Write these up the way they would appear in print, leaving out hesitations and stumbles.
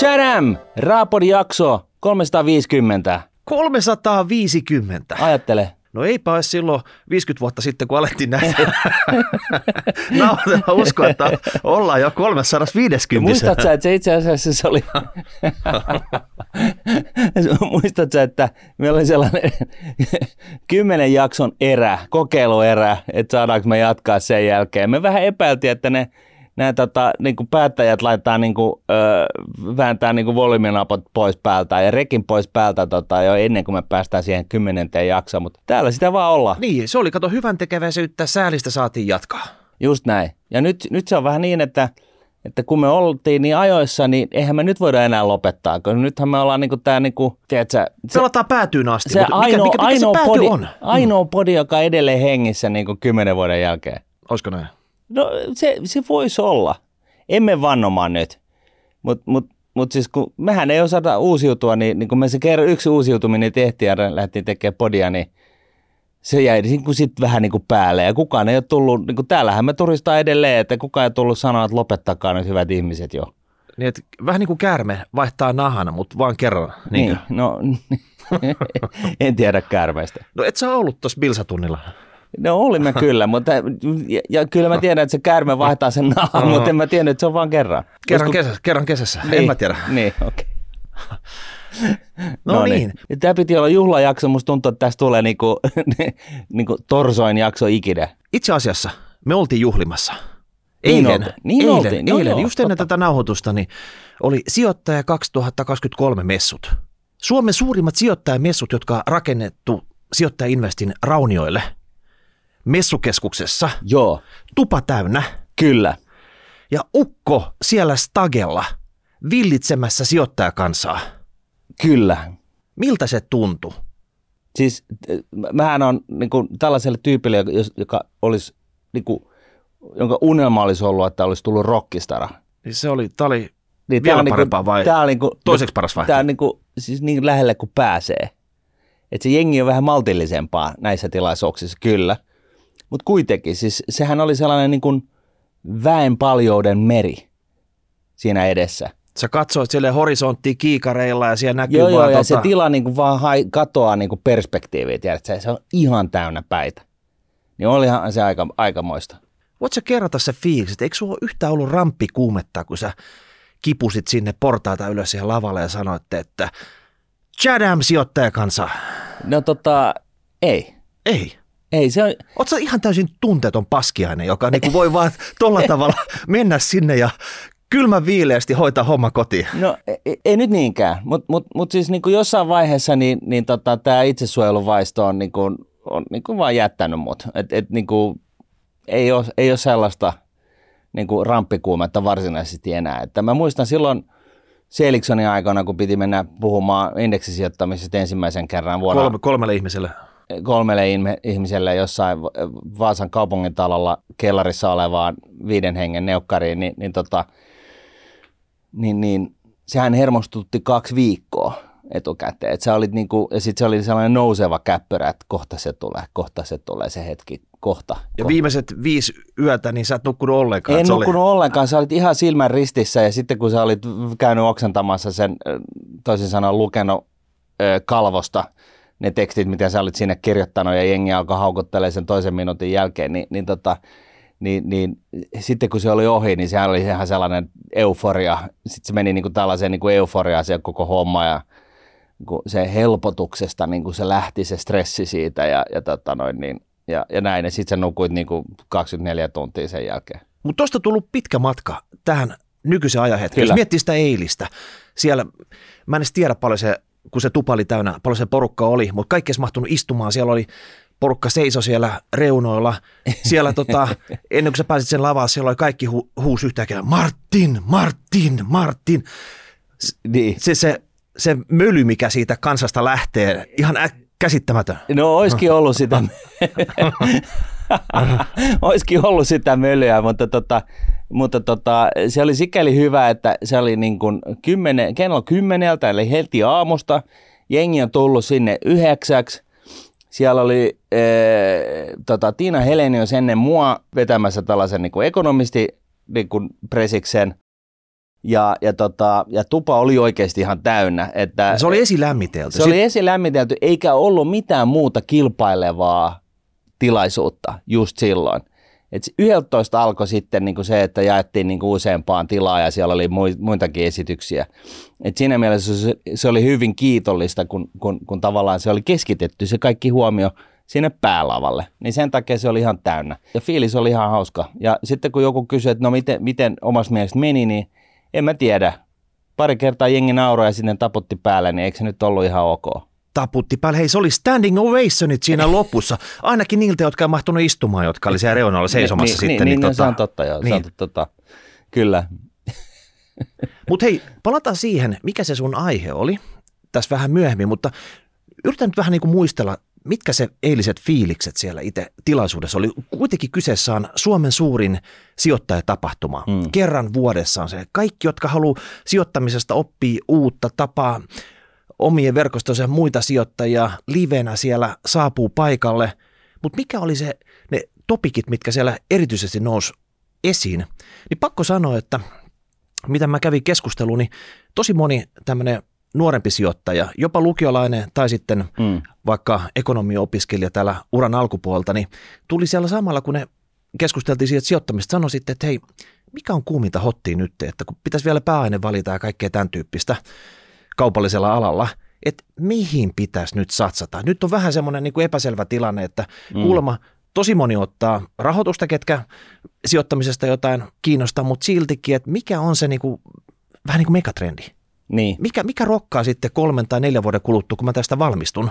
Tadam! Rahapodin jakso 350. 350. Ajattele. No eipä ole silloin 50 vuotta sitten, kun alettiin näitä. Nauhoitella uskoa, että ollaan jo 350. Muistatko sä, että se itse asiassa se oli... Muistatko sä, että meillä oli sellainen 10 jakson erä, kokeiluerä, että saadaanko me jatkaa sen jälkeen. Me vähän epäiltiin, että ne... Nämä niin kuin päättäjät laittaa, niin kuin, vääntää niin kuin volyyminapot pois päältä ja rekin pois päältä jo ennen kuin me päästään siihen 10. jaksoon, mutta täällä sitä vaan ollaan. Niin, se oli, kato, hyvän tekeväisyyttä, säälistä saatiin jatkaa. Just näin. Ja nyt se on vähän niin, että kun me oltiin niin ajoissa, niin eihän me nyt voida enää lopettaa, koska nythän me ollaan niin kuin tämä, niin kuin, tiedätkö, se pelataan päätyyn asti, se mutta mikä se pääty podi, on? Ainoa podi, joka on edelleen hengissä niin kuin 10 vuoden jälkeen. Olisiko näin? No se voisi olla. Emme vannomaan nyt, mutta siis kun mehän ei osata uusiutua, niin kun me se kerran yksi uusiutuminen tehtiin ja lähdettiin tekemään podia, niin se jäi sitten vähän niin kuin päälle. Ja kukaan ei ole tullut, niin kuin täällähän me turistaa edelleen, että kukaan ei tullut sanoa, että lopettakaa nyt hyvät ihmiset jo. Niin, että vähän niin kuin käärme vaihtaa nahan, mutta vaan kerran. Niin no en tiedä käärmeistä. No et sä ollut tuossa bilsatunnilla? No olimme kyllä, mutta ja kyllä mä tiedän, että se käärme vaihtaa sen nahan, mutta en mä tiedä, että se on vaan kerran. Kerran kesässä, niin, en mä tiedä. Niin, okei. Okay. No niin. Tämä piti olla juhlajakso, musta tuntuu, että tässä tulee niinku torsoin jakso ikinä. Itse asiassa me oltiin juhlimassa. Eilen, just ennen tätä nauhoitusta, niin oli Sijoittaja 2023 messut. Suomen suurimmat sijoittajamessut, jotka on rakennettu Sijoittajainvestin raunioille. Messukeskuksessa. Joo. Tupa täynnä. Kyllä. Ja ukko siellä stagella villitsemässä sijoittajakansaa. Kyllä. Miltä se tuntui? Siis mähän on niin kuin tällaiselle tyypille, joka olisi, niin kuin, jonka unelma olisi ollut, että olisi tullut rockistara. Tämä oli niin, vielä parempaa vai toiseksi paras vaihtoehto? Tämä on niin lähelle kuin pääsee. Että se jengi on vähän maltillisempaa näissä tilaisuuksissa, kyllä. Mutta kuitenkin, siis sehän oli sellainen niin kuin väenpaljouden meri siinä edessä. Sä katsoit silleen horisonttiin kiikareilla ja siellä näkyy vaan... Joo, ja se tila niin kuin vaan katoaa niin kuin perspektiiviä, tiedätkö? Se on ihan täynnä päitä. Niin olihan se aikamoista. Voit sä kerrata se fiilis, että eikö sulla yhtään ollut ramppikuumetta, kun sä kipusit sinne portaita ylös siihen lavalle ja sanoitte, että tjädäm sijoittajakansa. No ei. Ei. Ei, se on... Oot sä ihan täysin tunteeton paskiainen, joka niinku voi vaan tolla tavalla mennä sinne ja kylmän viileästi hoitaa homma kotiin? No ei nyt niinkään, mut siis niinku jossain vaiheessa niin tää itsesuojeluvaisto on niinku vaan jättänyt mut. Et niinku ei oo sellaista niinku ramppikuumetta varsinaisesti enää. Että mä muistan silloin Seeliksonin aikana, kun piti mennä puhumaan indeksisijoittamisesta ensimmäisen kerran vuonna. Kolmelle ihmiselle jossain Vaasan kaupungintalolla kellarissa olevaan 5 hengen neukkariin, niin sehän hermostutti 2 viikkoa etukäteen. Et sä olit niinku, ja sitten se oli sellainen nouseva käppyrä, että kohta se tulee se hetki, kohta. Ja viimeiset 5 yötä, niin sä et nukkunut ollenkaan. En nukkunut ollenkaan, sä olit ihan silmän ristissä ja sitten kun sä olit käynyt oksentamassa sen, toisin sanoen lukenut kalvosta, ne tekstit, mitä sä olit sinne kirjoittanut ja jengi alkoi haukottelemaan sen toisen minuutin jälkeen, niin sitten kun se oli ohi, niin sehän oli ihan sellainen euforia. Sitten se meni niin kuin tällaiseen niin kuin euforiaan se koko homma ja niin se helpotuksesta niin kuin se lähti se stressi siitä ja näin. Ja sitten sä nukuit niin kuin 24 tuntia sen jälkeen. Mutta tuosta tullut pitkä matka tähän nykyisen ajan hetkeen. Jos miettii sitä eilistä, siellä mä en edes tiedä paljon se... kun se tupa oli täynnä, paljon se porukka oli, mutta kaikki olisi mahtunut istumaan. Siellä oli porukka seiso siellä reunoilla. Siellä ennen kuin sä pääsit sen lavaan, siellä oli kaikki huusi yhtäkkiä, Martin. Niin. Se möly, mikä siitä kansasta lähtee, ihan käsittämätön. No oiskin ollut sitä. Oiskin ollut sitä mölyä, mutta se oli sikäli hyvä, että se oli niin kuin kello 10, eli heti aamusta. Jengi on tullut sinne 9. Siellä oli Tiina Helenius ennen mua vetämässä tällaisen niin kuin ekonomisti niin kuin presiksen. Ja tupa oli oikeasti ihan täynnä. Että se oli esilämmitelty. Se oli esilämmitelty, eikä ollut mitään muuta kilpailevaa tilaisuutta just silloin. Et 11 alkoi sitten niinku se, että jaettiin niinku useampaan tilaa ja siellä oli muitakin esityksiä. Et siinä mielessä se oli hyvin kiitollista, kun tavallaan se oli keskitetty se kaikki huomio sinne päälavalle. Niin sen takia se oli ihan täynnä. Ja fiilis oli ihan hauska. Ja sitten kun joku kysyi, että no miten omassa mielestä meni, niin en mä tiedä. Pari kertaa jengi nauroi ja sitten taputti päälle, niin eikö se nyt ollut ihan ok? Taputti päälle. Hei, se oli standing ovationit siinä lopussa. Ainakin niiltä, jotka ei mahtunut istumaan, jotka oli siellä reunalla seisomassa sitten. Niin, se on totta, joo. Niin. Kyllä. Mutta hei, palataan siihen, mikä se sun aihe oli tässä vähän myöhemmin, mutta yritän nyt vähän niin kuin muistella, mitkä se eiliset fiilikset siellä itse tilaisuudessa oli? Kuitenkin kyseessä on Suomen suurin sijoittajatapahtuma. Kerran vuodessa on se. Kaikki, jotka haluaa sijoittamisesta oppia uutta tapaa, omien verkostoissa ja muita sijoittajia livenä siellä saapuu paikalle. Mutta mikä oli se, ne topikit, mitkä siellä erityisesti nousi esiin? Niin pakko sanoa, että mitä mä kävin keskusteluun, niin tosi moni tämmöinen nuorempi sijoittaja, jopa lukiolainen tai sitten vaikka ekonomiopiskelija täällä uran alkupuolta, niin tuli siellä samalla, kun ne keskusteltiin siitä sijoittamista, sanoi sitten, että hei, mikä on kuuminta hottia nyt, että kun pitäisi vielä pääaine valita ja kaikkea tämän tyyppistä kaupallisella alalla, että mihin pitäisi nyt satsata. Nyt on vähän semmoinen niin kuin epäselvä tilanne, että kuulemma tosi moni ottaa rahoitusta, ketkä sijoittamisesta jotain kiinnostaa, mutta siltikin, että mikä on se niin kuin, vähän niin kuin megatrendi. Niin. Mikä rokkaa sitten 3 tai 4 vuoden kuluttua, kun mä tästä valmistun?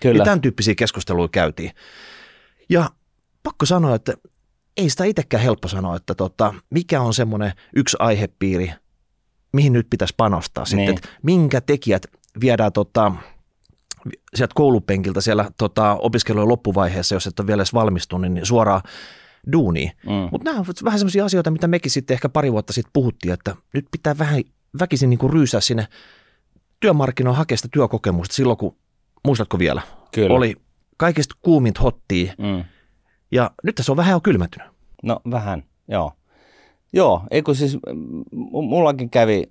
Kyllä. Ja tämän tyyppisiä keskusteluja käytiin. Ja pakko sanoa, että ei sitä itsekään helppo sanoa, että mikä on semmoinen yksi aihepiiri, mihin nyt pitäisi panostaa niin. Sitten. Että minkä tekijät viedään sieltä koulupenkiltä siellä opiskelujen loppuvaiheessa, jos et ole vielä edes valmistunut, niin suoraan duuniin. Mutta nämä on vähän semmoisia asioita, mitä mekin sitten ehkä pari vuotta sitten puhuttiin, että nyt pitää vähän väkisin niin kuin ryysää sinne työmarkkinoon hakea sitä työkokemusta silloin, kun muistatko vielä? Kyllä. Oli kaikista kuuminta hottia ja nyt se on vähän jo kylmätynyt. No vähän, joo. Joo, eikö siis mullakin kävi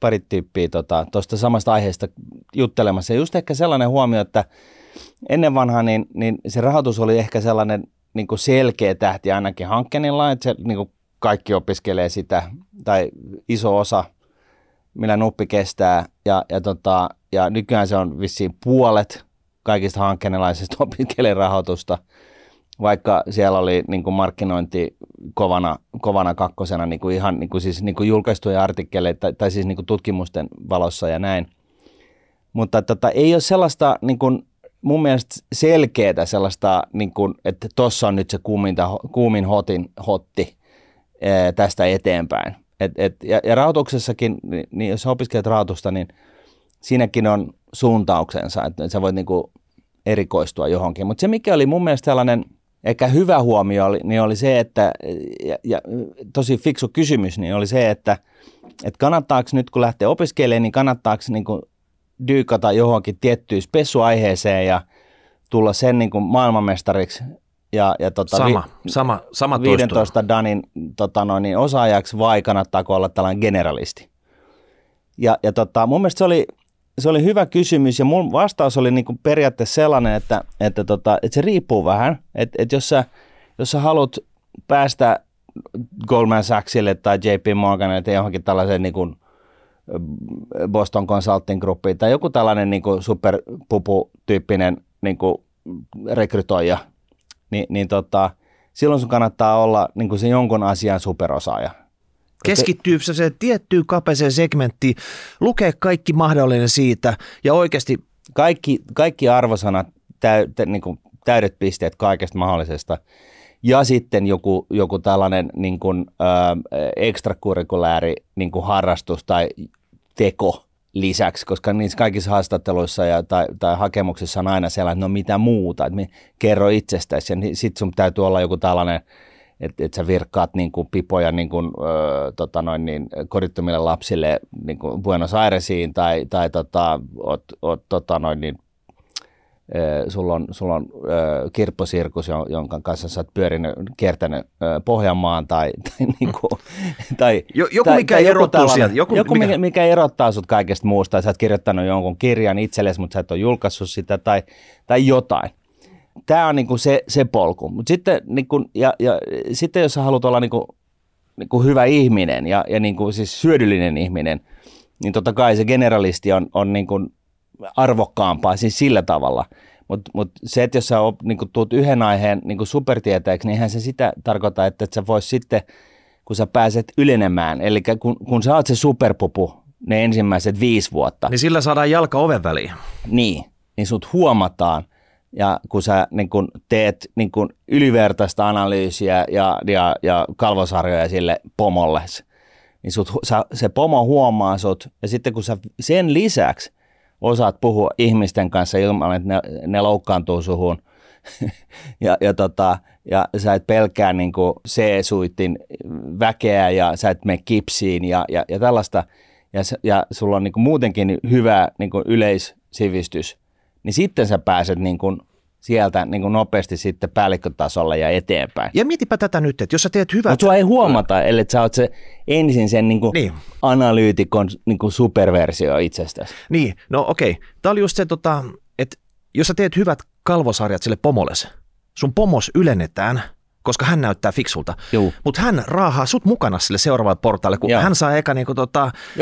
pari tyyppiä tuosta samasta aiheesta juttelemassa. Ja just ehkä sellainen huomio, että ennen vanhaa niin se rahoitus oli ehkä sellainen niin kuin selkeä tähti ainakin hankkeenilla, että se niin kuin kaikki opiskelee sitä, tai iso osa, millä nuppi kestää, ja nykyään se on vissiin puolet kaikista hankkeenlaisista opiskelee rahoitusta, vaikka siellä oli niin kuin markkinointi kovana kakkosena niin kuin ihan niin kuin siis niin kuin julkaistuja artikkeleita, tai siis niin kuin tutkimusten valossa ja näin. Mutta ei ole sellaista niin kuin, mun mielestä selkeää sellaista, niin kuin, että tuossa on nyt se kuumin hotti, tästä eteenpäin. Ja rahoituksessakin, niin jos opiskelet rahoitusta, niin siinäkin on suuntauksensa, että sä voit niinku erikoistua johonkin. Mutta se, mikä oli mun mielestä tällainen ehkä hyvä huomio, niin oli se, että, ja tosi fiksu kysymys, niin oli se, että kannattaako nyt, kun lähtee opiskelemaan, niin kannattaako niinku dyykata johonkin tiettyyn spessuaiheeseen ja tulla sen niinku maailmanmestariksi, ja sama 15 danin osaajaksi, vai kannattaako olla tällainen generalisti? Ja mun mielestä se oli hyvä kysymys, ja mun vastaus oli niinku periaatteessa sellainen, että se riippuu vähän, että jos sä haluat päästä Goldman Sachsille tai JP Morganille tai johonkin tällaiseen niinku Boston Consulting Groupiin tai joku tällainen niinku superpupu-tyyppinen niinku rekrytoija, niin silloin sun kannattaa olla niin kuin se jonkun asian superosaaja. Keskittyy se tiettyyn kapeeseen segmenttiin, lukee kaikki mahdollinen siitä ja oikeasti kaikki arvosanat, niin kuin täydet pisteet kaikesta mahdollisesta. Ja sitten joku tällainen niin kuin ekstrakurrikulääri niin kuin harrastus tai teko lisäksi, koska niissä kaikissa haastatteluissa tai hakemuksissa on aina sellainen, että no mitä muuta, että kerro itsestäsi, ja niin sitten sun täytyy olla joku tällainen, että sä virkkaat niin kuin pipoja niin kuin, kodittomille lapsille niin kuin Buenos Airesiin, tai oot sulla on kirpposirkus, jonka kanssa sä oot kiertänyt Pohjanmaan tai joku mikä erottaa sut kaikesta muusta, tai sä oot kirjoittanut jonkun kirjan itsellesi, mutta sä et ole julkaissut sitä tai jotain. Tämä on niinku se polku. Mut sitten niinku, ja sitten jos sä haluat olla niinku hyvä ihminen ja niinku siis hyödyllinen ihminen, niin totta kai se generalisti on niinku arvokkaampaa siis sillä tavalla. Mut se, että jos sä niinku tuut yhden aiheen niinku supertietäjäksi, niin eihän se sitä tarkoita, että sä vois sitten, kun sä pääset ylenemään, eli kun sä oot se superpupu ne ensimmäiset 5 vuotta. Niin sillä saadaan jalka oven väliin. Niin sut huomataan. Ja kun sä niin kun teet niin kun ylivertaista analyysiä ja kalvosarjoja sille pomolle, niin se pomo huomaa sut. Ja sitten kun sä sen lisäksi osaat puhua ihmisten kanssa ilman, että ne loukkaantuu suhun ja sä et pelkää niin kun C-suitin väkeä ja sä et mene kipsiin ja tällaista. Ja sulla on niin kun muutenkin hyvä niin kun yleissivistys. Niin sitten sä pääset niin kuin sieltä niin kuin nopeasti sitten päällikkötasolle ja eteenpäin. Ja mietipä tätä nyt, että jos sä teet hyvää... Mutta sua ei huomata, ellei sä oot se ensin sen niin kuin analyytikon niin kuin superversio itsestäsi. Niin, no okei. Tämä oli just se, että jos sä teet hyvät kalvosarjat sille pomoles, sun pomos ylennetään, koska hän näyttää fiksulta. Mutta hän raahaa sut mukana sille seuraavalle portaalle, kun hän saa eka niinku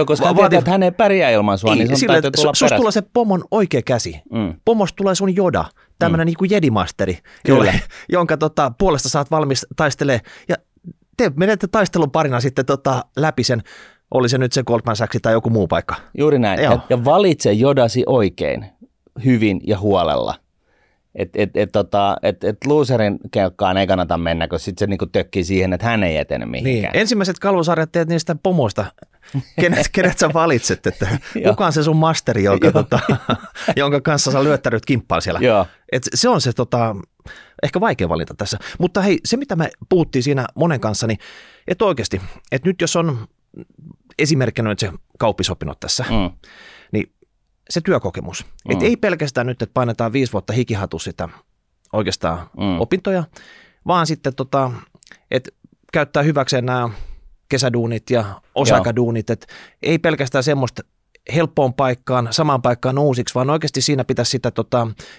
koska hän tietää, että hän ei pärjää ilman sua, niin sun täytyy tulla perässä. Tulee se pomon oikea käsi. Pomos tulee sun Yoda, tämmönen niinku jedimasteri, jonka puolesta saat valmis taistelemaan. Ja te menette taistelun parina sitten läpi sen, oli se nyt se Goldman Sachs tai joku muu paikka. Juuri näin. Ja valitse Yodasi oikein, hyvin ja huolella. Että loserin kelkkaan ei kannata mennä, koska sitten se niinku tökkii siihen, että hän ei etene mihinkään. Niin. Ensimmäiset kalvosarjat teet niistä pomoista, kenet sä valitset, että kuka on se sun masteri, jonka kanssa sä lyöttänyt kimppaan siellä. Se on se ehkä vaikea valinta tässä. Mutta hei, se mitä me puhuttiin siinä monen kanssa, niin että oikeasti, että nyt jos on esimerkkinä nyt se kauppisopinnot tässä, niin se työkokemus. Et ei pelkästään nyt, että painetaan 5 vuotta hikihatu sitä oikeastaan opintoja, vaan sitten, että käyttää hyväkseen nämä kesäduunit ja osakaduunit. Et ei pelkästään semmoista helppoon paikkaan, samaan paikkaan uusiksi, vaan oikeasti siinä pitäisi sitä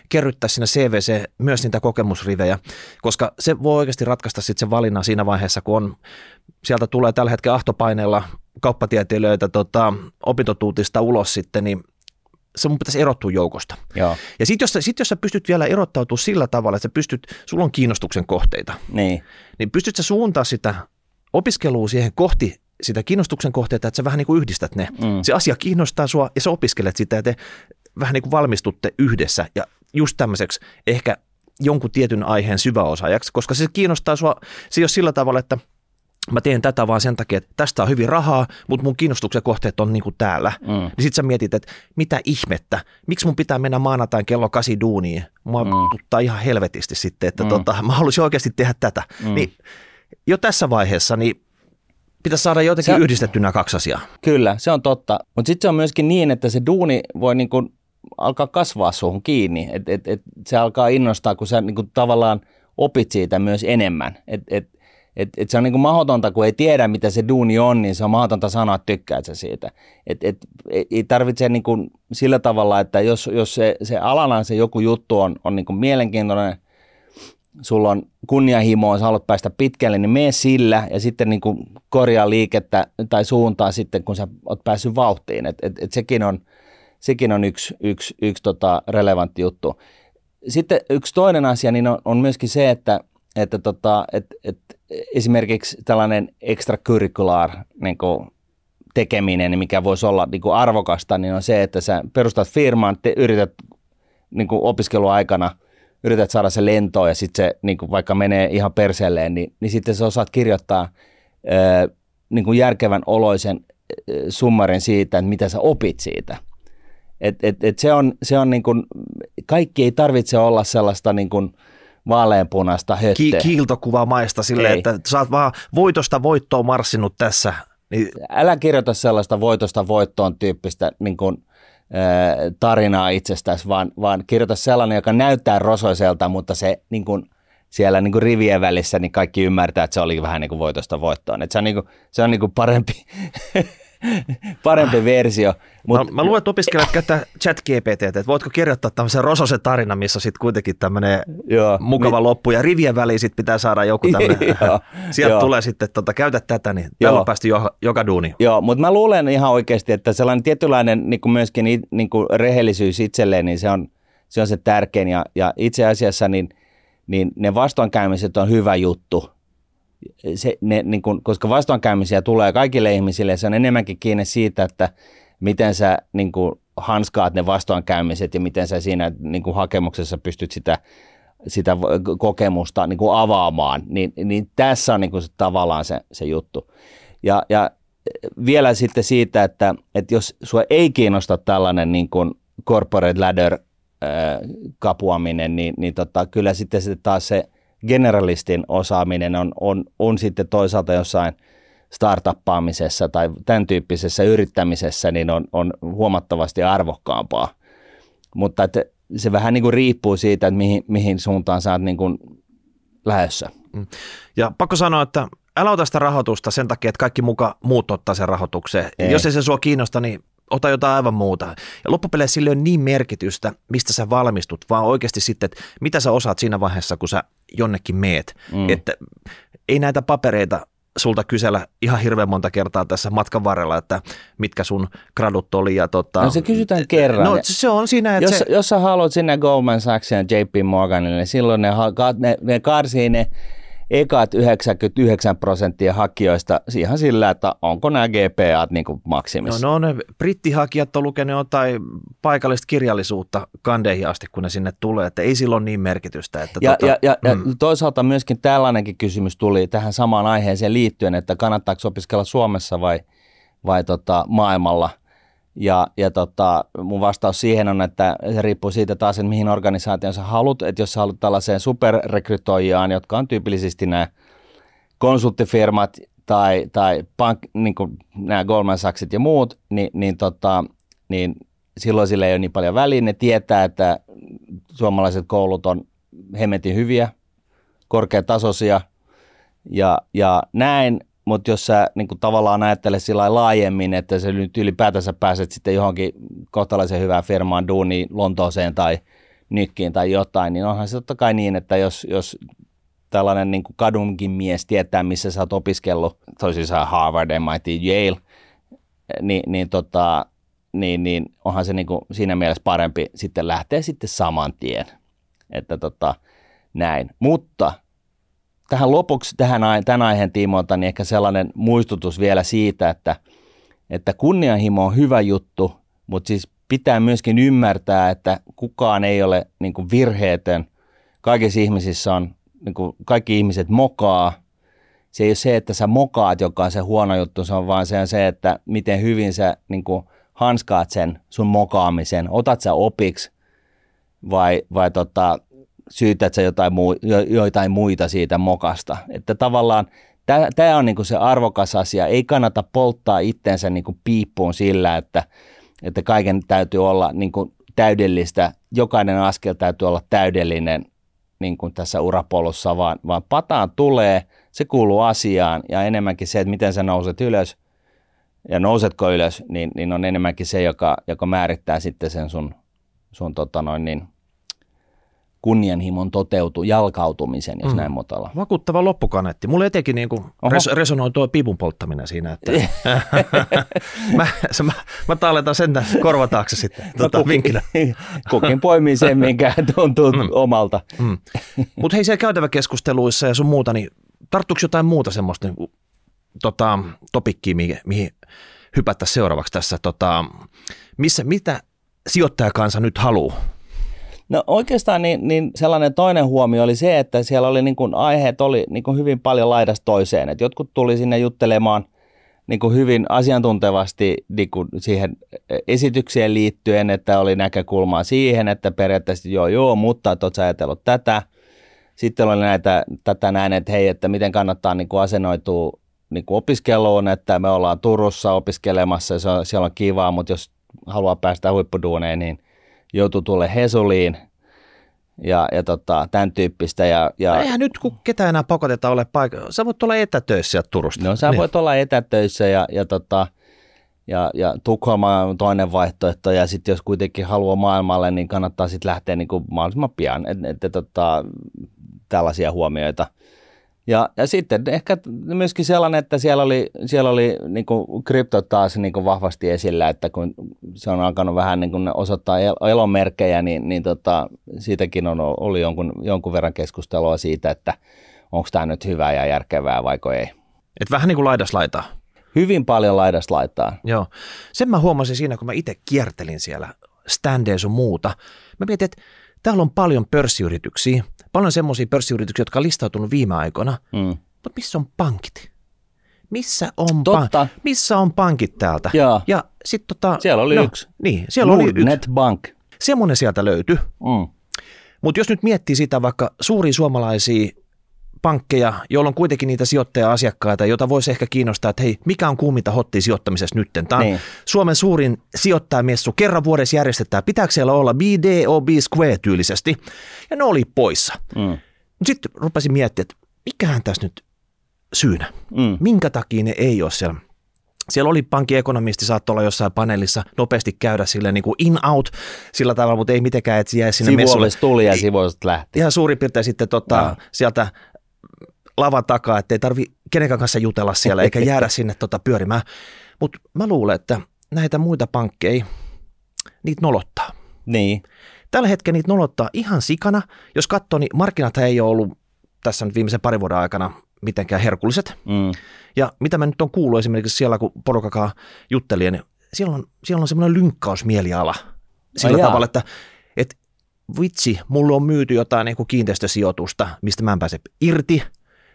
kerryttää siinä CVC myös niitä kokemusrivejä, koska se voi oikeasti ratkaista sitten sen valinnan siinä vaiheessa, kun sieltä tulee tällä hetkellä ahtopaineella kauppatieteilijöitä opintotuutista ulos sitten, niin se mun pitäisi erottua joukosta. Joo. Ja sit jos sä pystyt vielä erottautumaan sillä tavalla, että sulla on kiinnostuksen kohteita, niin pystyt sä suuntaa sitä opiskelua siihen kohti sitä kiinnostuksen kohteita, että sä vähän niin kuin yhdistät ne. Se asia kiinnostaa sua ja sä opiskelet sitä ja te vähän niin kuin valmistutte yhdessä ja just tämmöiseksi ehkä jonkun tietyn aiheen syväosaajaksi, koska se kiinnostaa sua, se ei ole sillä tavalla, että mä teen tätä vaan sen takia, että tästä on hyvin rahaa, mutta mun kiinnostuksen kohteet on niinku täällä. Niin sit sä mietit, että mitä ihmettä, miksi mun pitää mennä maanantain kello 8 duuniin? Mua tuttaa ihan helvetisti sitten, että mä haluaisin oikeasti tehdä tätä. Niin jo tässä vaiheessa niin pitäisi saada jotenkin yhdistetty nämä kaksi asiaa. Kyllä, se on totta. Mutta sitten se on myöskin niin, että se duuni voi niinku alkaa kasvaa suhun kiinni. Et se alkaa innostaa, kun sä niinku tavallaan opit siitä myös enemmän. Et se on niinku mahdotonta, kun ei tiedä, mitä se duuni on, niin se on mahdotonta sanoa, että tykkäät sä siitä. Ei tarvitse niinku sillä tavalla, että jos se alana se joku juttu on niinku mielenkiintoinen, sulla on kunnianhimoa, sä haluat päästä pitkälle, niin mene sillä ja sitten niinku korjaa liikettä tai suuntaa sitten, kun sä oot päässyt vauhtiin. Et sekin on yksi relevantti juttu. Sitten yksi toinen asia niin on myöskin se, että esimerkiksi tällainen extracurricular niin kuin tekeminen, mikä voisi olla niin kuin arvokasta, niin on se, että sä perustat firman, yrität niin kuin opiskeluaikana, yrität saada se lentoon ja sitten se niin kuin vaikka menee ihan perseelleen, niin sitten sä osaat kirjoittaa niin kuin järkevän oloisen summarin siitä, että mitä sä opit siitä. Se on niin kuin, kaikki ei tarvitse olla sellaista niin kuin vaaleanpunaista höttöä. Kiiltokuvamaista silleen, että sä oot vaan voitosta voittoon marssinut tässä. Niin. Älä kirjoita sellaista voitosta voittoon tyyppistä niin kuin tarinaa itsestäsi, vaan kirjoita sellainen, joka näyttää rosoiselta, mutta se niin kuin siellä niin kuin rivien välissä niin kaikki ymmärtää, että se oli vähän niin kuin voitosta voittoon. Että se on niin kuin parempi versio. Mut... Mä luen, että opiskelijat käyttää ChatGPT, että voitko kirjoittaa tämmöisen rososen tarinan, missä on sitten kuitenkin tämmöinen mukava loppu ja rivien väliin sitten pitää saada joku tämmöinen. Sieltä tulee sitten, käytä tätä, niin täällä on päästy joka duuni. Joo, mutta mä luulen ihan oikeasti, että sellainen tietynlainen niin kuin myöskin niin kuin rehellisyys itselleen, niin se on se tärkein ja itse asiassa niin ne vastoinkäymiset on hyvä juttu. Koska vastoinkäymisiä tulee kaikille ihmisille, se on enemmänkin kiinni siitä, että miten sä niin kuin hanskaat ne vastoinkäymiset ja miten sä siinä niin kuin hakemuksessa pystyt sitä kokemusta niin kuin avaamaan. Niin tässä on niin kuin tavallaan se juttu. Ja vielä sitten siitä, että jos sua ei kiinnosta tällainen niin kuin corporate ladder kapuaminen, niin kyllä sitten se taas se generalistin osaaminen on sitten toisaalta jossain startuppaamisessa tai tämän tyyppisessä yrittämisessä niin on huomattavasti arvokkaampaa, mutta että se vähän niin kuin riippuu siitä, että mihin suuntaan sä oot niin kuin lähdössä. Ja pakko sanoa, että älä ota sitä rahoitusta sen takia, että kaikki muut ottaa sen rahoitukseen. Ei. Jos ei se sua kiinnosta, niin ota jotain aivan muuta. Ja loppupeleissä sille on niin merkitystä, mistä sä valmistut, vaan oikeasti sitten, että mitä sä osaat siinä vaiheessa, kun sä jonnekin meet. Että ei näitä papereita sulta kysellä ihan hirveän monta kertaa tässä matkan varrella, että mitkä sun gradut oli. No se kysytään kerran. No se on siinä, että jos sä haluat sinne Goldman Sachsille ja JP Morganille, niin silloin ne karsii ne ekat 99% hakijoista ihan sillä, että onko nämä GPAt niin kuin maksimissa. No ne brittihakijat on lukenut jotain paikallista kirjallisuutta kandeihin asti, kun ne sinne tulee, että ei silloin niin merkitystä. Että ja toisaalta myöskin tällainenkin kysymys tuli tähän samaan aiheeseen liittyen, että kannattaako opiskella Suomessa vai maailmalla. Ja mun vastaus siihen on, että se riippuu siitä taas, että mihin organisaatioon sä haluat. Että jos sä haluat tällaiseen superrekrytoijaan, jotka on tyypillisesti nämä konsulttifirmat tai niin kuin nämä Goldman Sachsit ja muut, niin silloin sillä ei ole niin paljon väliä. Ne tietää, että suomalaiset koulut on hemmetin hyviä, korkeatasoisia ja näin. Mutta jos sä niin kun tavallaan ajattelet sillä laajemmin, että sä nyt ylipäätänsä pääset sitten johonkin kohtalaisen hyvään firmaan, duuniin, Lontooseen tai Nykkiin tai jotain, niin onhan se totta kai niin, että jos tällainen niin kun kadunkin mies tietää, missä sä oot opiskellut, toisissaan Harvard, MIT, Yale, niin onhan se niin kun siinä mielessä parempi sitten lähteä sitten saman tien. Että näin. Mutta tähän lopuksi, tämän aiheen tiimoilta, niin ehkä sellainen muistutus vielä siitä, että kunnianhimo on hyvä juttu, mutta siis pitää myöskin ymmärtää, että kukaan ei ole niin kuin virheetön. Kaikissa ihmisissä on, niin kuin kaikki ihmiset mokaa. Se ei ole se, että sä mokaat, joka on se huono juttu, se on se, että miten hyvin sä niin kuin hanskaat sen sun mokaamisen. Otat sä opiksi vai syytät sä joitain muita siitä mokasta. Että tavallaan tämä on niinku se arvokas asia. Ei kannata polttaa itsensä niinku piippuun sillä, että kaiken täytyy olla niinku täydellistä. Jokainen askel täytyy olla täydellinen niinku tässä urapolussa, vaan pataan tulee. Se kuuluu asiaan ja enemmänkin se, että miten sä nouset ylös ja nousetko ylös, niin on enemmänkin se, joka määrittää sitten sen sun kunnianhimon jalkautumisen, jos näin motalla. Vakuuttava loppukaneetti. Mulle etenkin niinku resonoi tuo piipun polttaminen siinä, että mä talletan sen korva taakse sitten vinkkinä. Kukin poimii sen, minkä tuntuu omalta. Mutta hei, siellä käytäväkeskusteluissa ja sun muuta, niin tarttuuko jotain muuta semmoista niin, topikkiä, mihin hypättäisiin seuraavaksi tässä? Mitä sijoittajakansa nyt haluaa? No oikeastaan niin sellainen toinen huomio oli se, että siellä oli niin kuin aiheet oli niin kuin hyvin paljon laidasta toiseen. Et jotkut tuli sinne juttelemaan niin kuin hyvin asiantuntevasti niin kuin siihen esitykseen liittyen, että oli näkökulmaa siihen, että periaatteessa joo, mutta et oot sä ajatellut tätä. Sitten oli näin, että hei, että miten kannattaa niin kuin asennoitua niin kuin opiskeluun, että me ollaan Turussa opiskelemassa ja siellä on kivaa, mutta jos haluaa päästä huippuduuneen, niin joutuu tuolle hesuliin ja tämän tyyppistä. Ja eihän nyt kun ketään enää pakoteta ole paikalla. Sä voit olla etätöissä sieltä Turusta. No sä voit olla etätöissä ja Tukholma on toinen vaihtoehto, ja sitten jos kuitenkin haluaa maailmalle, niin kannattaa sitten lähteä niin kuin mahdollisimman pian, että tällaisia huomioita. Ja sitten ehkä myöskin sellainen, että siellä oli niin kuin krypto taas niin kuin vahvasti esillä, että kun se on alkanut vähän niin kuin osoittaa elonmerkkejä, niin siitäkin oli jonkun verran keskustelua siitä, että onko tämä nyt hyvää ja järkevää vaiko ei. Et vähän niin kuin laidas laitaa. Hyvin paljon laidas laitaa. Joo. Sen mä huomasin siinä, kun mä itse kiertelin siellä standeja sun muuta. Mä mietin, että täällä on paljon pörssiyrityksiä. Paljon semmoisia pörssiyrityksiä, jotka on listautunut viime aikoina. Mm. Mutta missä on pankit? Missä on pankit täältä? Ja sit siellä oli yksi. Niin, siellä oli yksi. Netbank. Semmoinen sieltä löytyi. Mm. Mutta jos nyt miettii sitä vaikka suuria suomalaisia pankkeja, joilla on kuitenkin niitä sijoittaja-asiakkaita, joita voisi ehkä kiinnostaa, että hei, mikä on kuuminta hottia sijoittamisessa nytten? Tämä on Suomen suurin sijoittajamessu. Kerran vuodessa järjestetään. Pitääkö siellä olla BDOB Square tyylisesti? Ja ne oli poissa. Mm. Sitten rupesin miettimään, että mikähän tässä nyt syynä? Mm. Minkä takia ne ei ole siellä? Siellä oli pankkiekonomisti, saattoi olla jossain paneelissa, nopeasti käydä silleen niin kuin in-out sillä tavalla, mutta ei mitenkään, että jäi sinne messulle. Sivuollis tuli ja sivuollis lähti. Ihan suurin piirtein sitten sieltä lavan takaa, ettei tarvi kenenkään kanssa jutella siellä eikä jäädä sinne pyörimään. Mutta mä luulen, että näitä muita pankkeja, niitä nolottaa. Niin. Tällä hetkellä niitä nolottaa ihan sikana. Jos katsoo, niin markkinat ei ole ollut tässä nyt viimeisen parin vuoden aikana mitenkään herkulliset. Mm. Ja mitä mä nyt on kuullut esimerkiksi siellä, kun porukakaan juttelin, niin siellä on semmoinen lynkkausmieliala sillä tavalla, että vitsi, mulla on myyty jotain niin kuin kiinteistösijoitusta, mistä mä en pääse irti.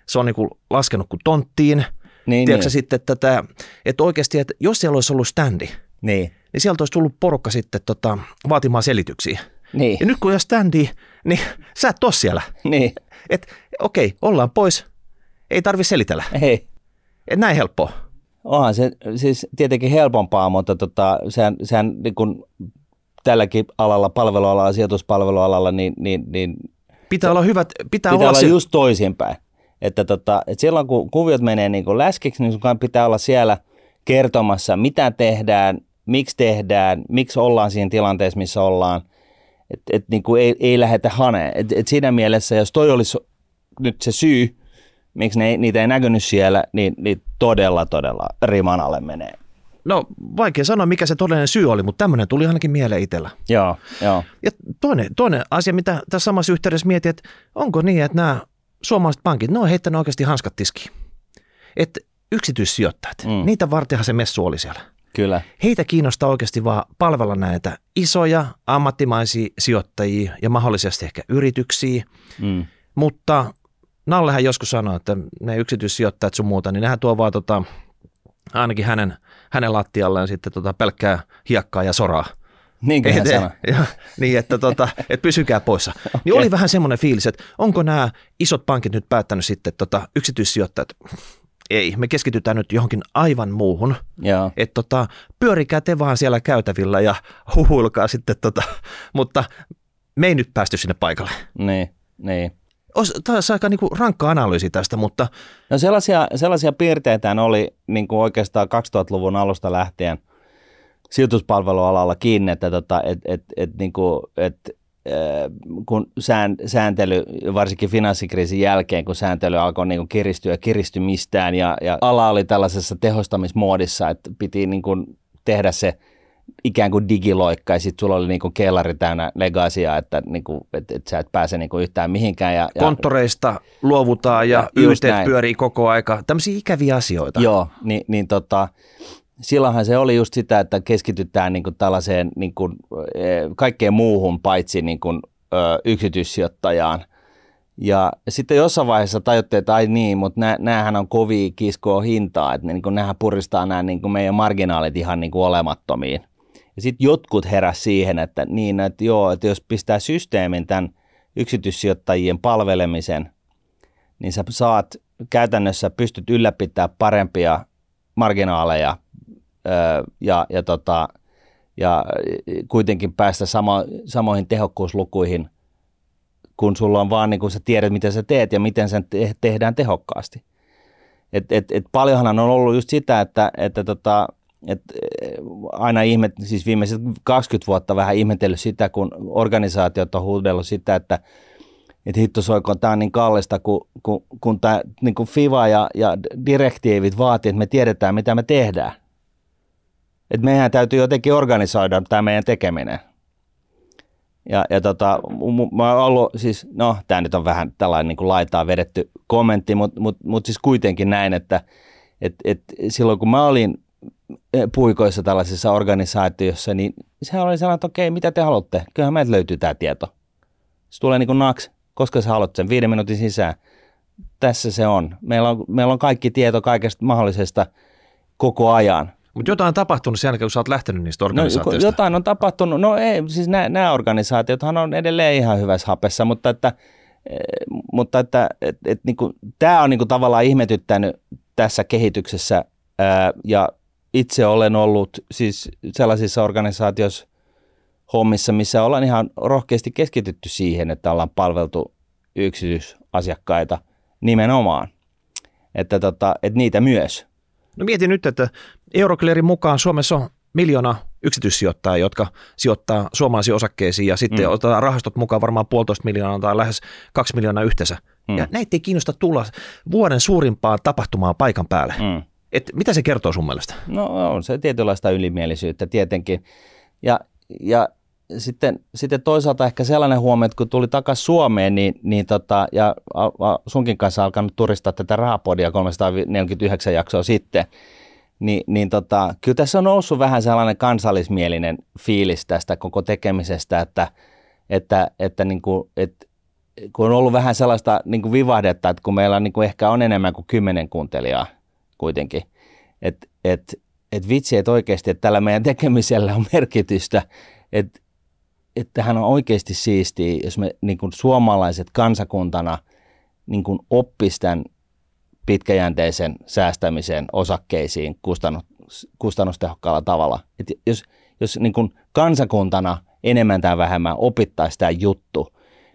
Se on niin kuin laskenut kuin tonttiin. Niin, tiedätkö niin. Sitten tätä, että oikeasti, että jos siellä olisi ollut standi, niin sieltä olisi tullut porukka sitten vaatimaan selityksiä. Niin. Ja nyt kun ei ole standi, niin sä et ole siellä. Niin. Että okei, ollaan pois, ei tarvitse selitellä. Ei. Et näin helppoa. Onhan se siis tietenkin helpompaa, mutta sehän niin kuin tälläkin alalla, palvelualalla, sijoituspalvelualalla, niin pitää olla just toisinpäin. Että silloin kun kuviot menee niin kuin läskiksi, niin sun pitää olla siellä kertomassa, mitä tehdään, miksi ollaan siinä tilanteessa, missä ollaan. Että niin kuin ei lähdetä haneen. Että siinä mielessä, jos toi olisi nyt se syy, miksi niitä ei näkynyt siellä, niin todella riman alle menee. No vaikea sanoa, mikä se todellinen syy oli, mutta tämmöinen tuli ainakin mieleen itsellä. Joo. Ja toinen asia, mitä tässä samassa yhteydessä mietin, että onko niin, että nämä suomalaiset pankit, ne on heittänyt oikeasti hanskat tiskiin. Että yksityissijoittajat, niitä vartenhan se messu oli siellä. Kyllä. Heitä kiinnostaa oikeasti vaan palvella näitä isoja ammattimaisia sijoittajia ja mahdollisesti ehkä yrityksiä, mutta Nallehan joskus sanoi, että ne yksityissijoittajat sun muuta, niin nehän tuo vaan ainakin hänen lattialleen sitten pelkkää hiekkaa ja soraa. Niinkin hän sanoi. Niin, että et pysykää poissa. Okay. Niin oli vähän semmoinen fiilis, että onko nämä isot pankit nyt päättänyt sitten yksityissijoittajat, ei, me keskitytään nyt johonkin aivan muuhun. Että pyörikää te vaan siellä käytävillä ja huhuilkaa sitten, mutta me ei nyt päästy sinne paikalle. Niin. Tämä on aika niinku rankka analyysi tästä, mutta no sellaisia piirteitä oli niinku oikeastaan 2000-luvun alusta lähtien sijoituspalvelualalla kiinni, että kun sääntely, varsinkin finanssikriisin jälkeen, kun sääntely alkoi niinku kiristyä kiristymistään ja ala oli tällaisessa tehostamismoodissa, että piti niinku tehdä se ikään kuin digiloikka, ja sitten sulla oli niinku kellari täynnä legasia, että niinku, et sä et pääse niinku yhtään mihinkään. Ja konttoreista luovutaan ja yhteet pyörii koko aika. Tämmöisiä ikäviä asioita. Joo, silloinhan se oli just sitä, että keskitytään niinku tällaiseen niinku, kaikkeen muuhun paitsi niinku, yksityissijoittajaan. Ja sitten jossain vaiheessa tajuttiin, että ai niin, mutta näähän on kovia kiskoa hintaa, että niin näähän puristaa nämä niin meidän marginaalit ihan niin olemattomiin. Ja sitten jotkut heräsivät siihen, että niin, että joo, että jos pistää systeemin tämän yksityissijoittajien palvelemisen, niin sä saat käytännössä, pystyt ylläpitämään parempia marginaaleja ja kuitenkin päästä samoihin tehokkuuslukuihin, kun sulla on vaan niin kuin sä tiedät, mitä sä teet ja miten sen tehdään tehokkaasti. Et paljonhan on ollut just sitä, että aina siis viimeiset 20 vuotta vähän ihmetellyt sitä, kun organisaatiot on huudellut sitä, että hitto soikoon, tämä on niin kallista, kun tämä niin kuin FIVA ja direktiivit vaatii, että me tiedetään, mitä me tehdään. Että meidän täytyy jotenkin organisoida tämä meidän tekeminen. Mä oon ollut siis, no tämä nyt on vähän tällainen niin kuin laitaan vedetty kommentti, mutta siis kuitenkin näin, että silloin kun mä olin puikoissa tällaisessa organisaatiossa, niin sehän oli sellainen, että okei, mitä te haluatte? Kyllähän meiltä löytyy tämä tieto. Se tulee niin kuin naks, koska sä haluat sen 5 minuutin sisään. Tässä se on. Meillä on kaikki tieto kaikesta mahdollisesta koko ajan. Mutta jotain on tapahtunut sen jälkeen, kun sä oot lähtenyt niistä organisaatioista. No, jotain on tapahtunut. No ei, siis nämä organisaatiothan on edelleen ihan hyvässä hapessa, mutta niinku, tämä on niinku tavallaan ihmetyttänyt tässä kehityksessä ja itse olen ollut siis sellaisissa organisaatioissa hommissa, missä ollaan ihan rohkeasti keskitytty siihen, että ollaan palveltu yksityisasiakkaita nimenomaan, että niitä myös. No mietin nyt, että Euroclearin mukaan Suomessa on 1 miljoona yksityissijoittajaa, jotka sijoittaa suomalaisiin osakkeisiin ja sitten otetaan rahastot mukaan varmaan 1,5 miljoonaa tai lähes 2 miljoonaa yhteensä. Ja näitä ei kiinnosta tulla vuoden suurimpaan tapahtumaan paikan päälle. Mitä se kertoo sun mielestä? No on se tietynlaista ylimielisyyttä tietenkin. Ja sitten toisaalta ehkä sellainen huomio, että kun tuli takaisin Suomeen, niin ja sunkin kanssa alkanut turistaa tätä Rahapodia 349 jaksoa sitten, niin kyllä tässä on noussut vähän sellainen kansallismielinen fiilis tästä koko tekemisestä, että kun on ollut vähän sellaista niin kuin vivahdetta, että kun meillä niin kuin ehkä on enemmän kuin 10 kuuntelijaa kuitenkin, että vitsi, että oikeasti, että tällä meidän tekemisellä on merkitystä, että tämähän on oikeasti siistiä, jos me niin kuin suomalaiset kansakuntana niin kuin oppisi tämän pitkäjänteisen säästämisen osakkeisiin kustannustehokkaalla tavalla. Että jos niin kuin kansakuntana enemmän tai vähemmän opittaisi tämä juttu,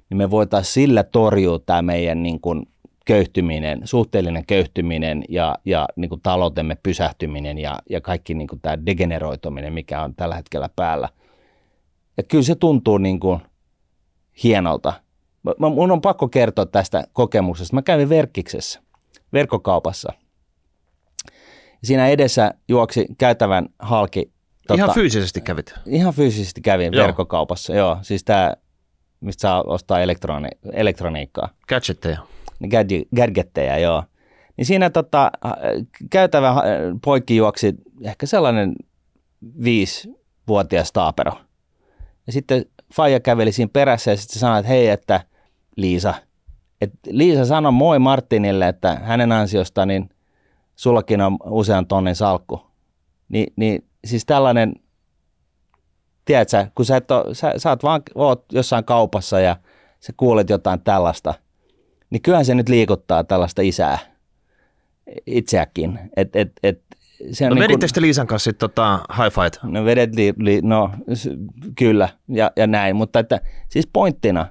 niin me voitaisiin sillä torjua tämä meidän niin kuin köyhtyminen, suhteellinen köyhtyminen ja niin kuin taloutemme pysähtyminen ja kaikki niin kuin tämä degeneroituminen, mikä on tällä hetkellä päällä. Ja kyllä se tuntuu niin kuin hienolta. Mun on pakko kertoa tästä kokemuksesta. Mä kävin Verkkiksessä, verkkokaupassa. Siinä edessä juoksi käytävän halki. Ihan fyysisesti kävit? Ihan fyysisesti kävin verkkokaupassa, joo. Siis tämä, mistä saa ostaa elektroniikkaa. Gadgetteja. Gadgetteja, joo. Niin siinä käytävän poikki juoksi ehkä sellainen 5-vuotias taapero. Ja sitten faija käveli siinä perässä ja sitten sanoi, että hei, että Liisa. Että Liisa sanoi moi Martinille, että hänen ansiosta niin sullakin on usean tonnin salkku. Niin siis tällainen, tiedätkö, kun sä oot jossain kaupassa ja sä kuulet jotain tällaista, niin kyllähän se nyt liikuttaa tällaista isää itseäkin. No niin vedittekö te Liisan kanssa sitten high-fight? No kyllä ja näin, mutta että, siis pointtina,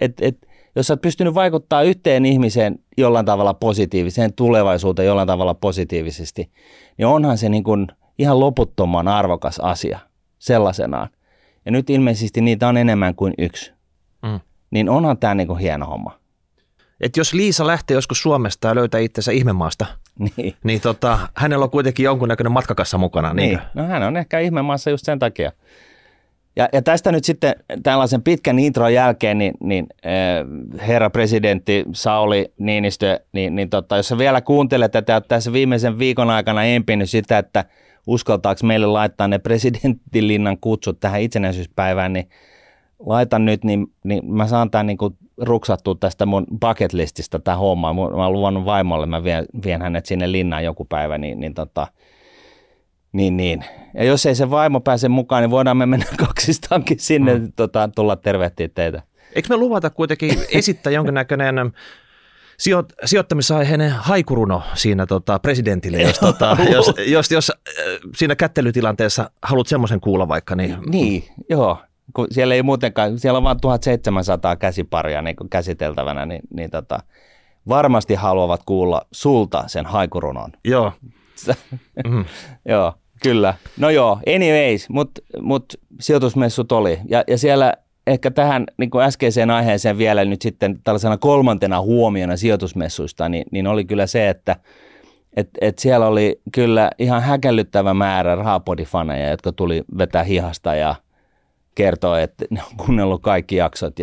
että jos sä oot pystynyt vaikuttaa yhteen ihmiseen jollain tavalla positiiviseen tulevaisuuteen jollain tavalla positiivisesti, niin onhan se niin kuin ihan loputtoman arvokas asia sellaisenaan. Ja nyt ilmeisesti niitä on enemmän kuin 1. Niin onhan tämä niin kuin hieno homma. Että jos Liisa lähtee joskus Suomesta ja löytää itsensä ihmemaasta, niin hänellä on kuitenkin jonkunnäköinen matkakassa mukana. Niin. No hän on ehkä ihmemaassa just sen takia. Ja tästä nyt sitten tällaisen pitkän intron jälkeen, niin herra presidentti Sauli Niinistö, niin jos sä vielä kuuntelet tätä, että tässä viimeisen viikon aikana empinyt sitä, että uskaltaako meille laittaa ne presidenttilinnan kutsut tähän itsenäisyyspäivään, niin laitan nyt, niin mä saan tämän niin kuin ruksattua tästä mun bucket lististä tämä homma. Mä oon luvannut vaimolle, mä vien hänet sinne linnaan joku päivä, niin. Ja jos ei se vaimo pääse mukaan, niin voidaan me mennä kaksistaankin sinne tulla tervehtiä teitä. Eikö me luvata kuitenkin esittää jonkinnäköinen sijoittamisaiheinen haikuruno siinä presidentille, jos siinä kättelytilanteessa haluat semmoisen kuulla vaikka. Niin, joo. Kun siellä ei muutenkaan, siellä on vain 1700 käsiparia niin käsiteltävänä, niin varmasti haluavat kuulla sulta sen haikurunon. Joo. Joo, kyllä. No joo, anyways, mut sijoitusmessut oli. Ja siellä ehkä tähän niin kuin äskeiseen aiheeseen vielä nyt sitten tällaisena kolmantena huomiona sijoitusmessuista, niin oli kyllä se, että siellä oli kyllä ihan häkellyttävä määrä rahapodifaneja, jotka tuli vetää hihasta ja kertoo, että ne on kuunnellut kaikki jaksot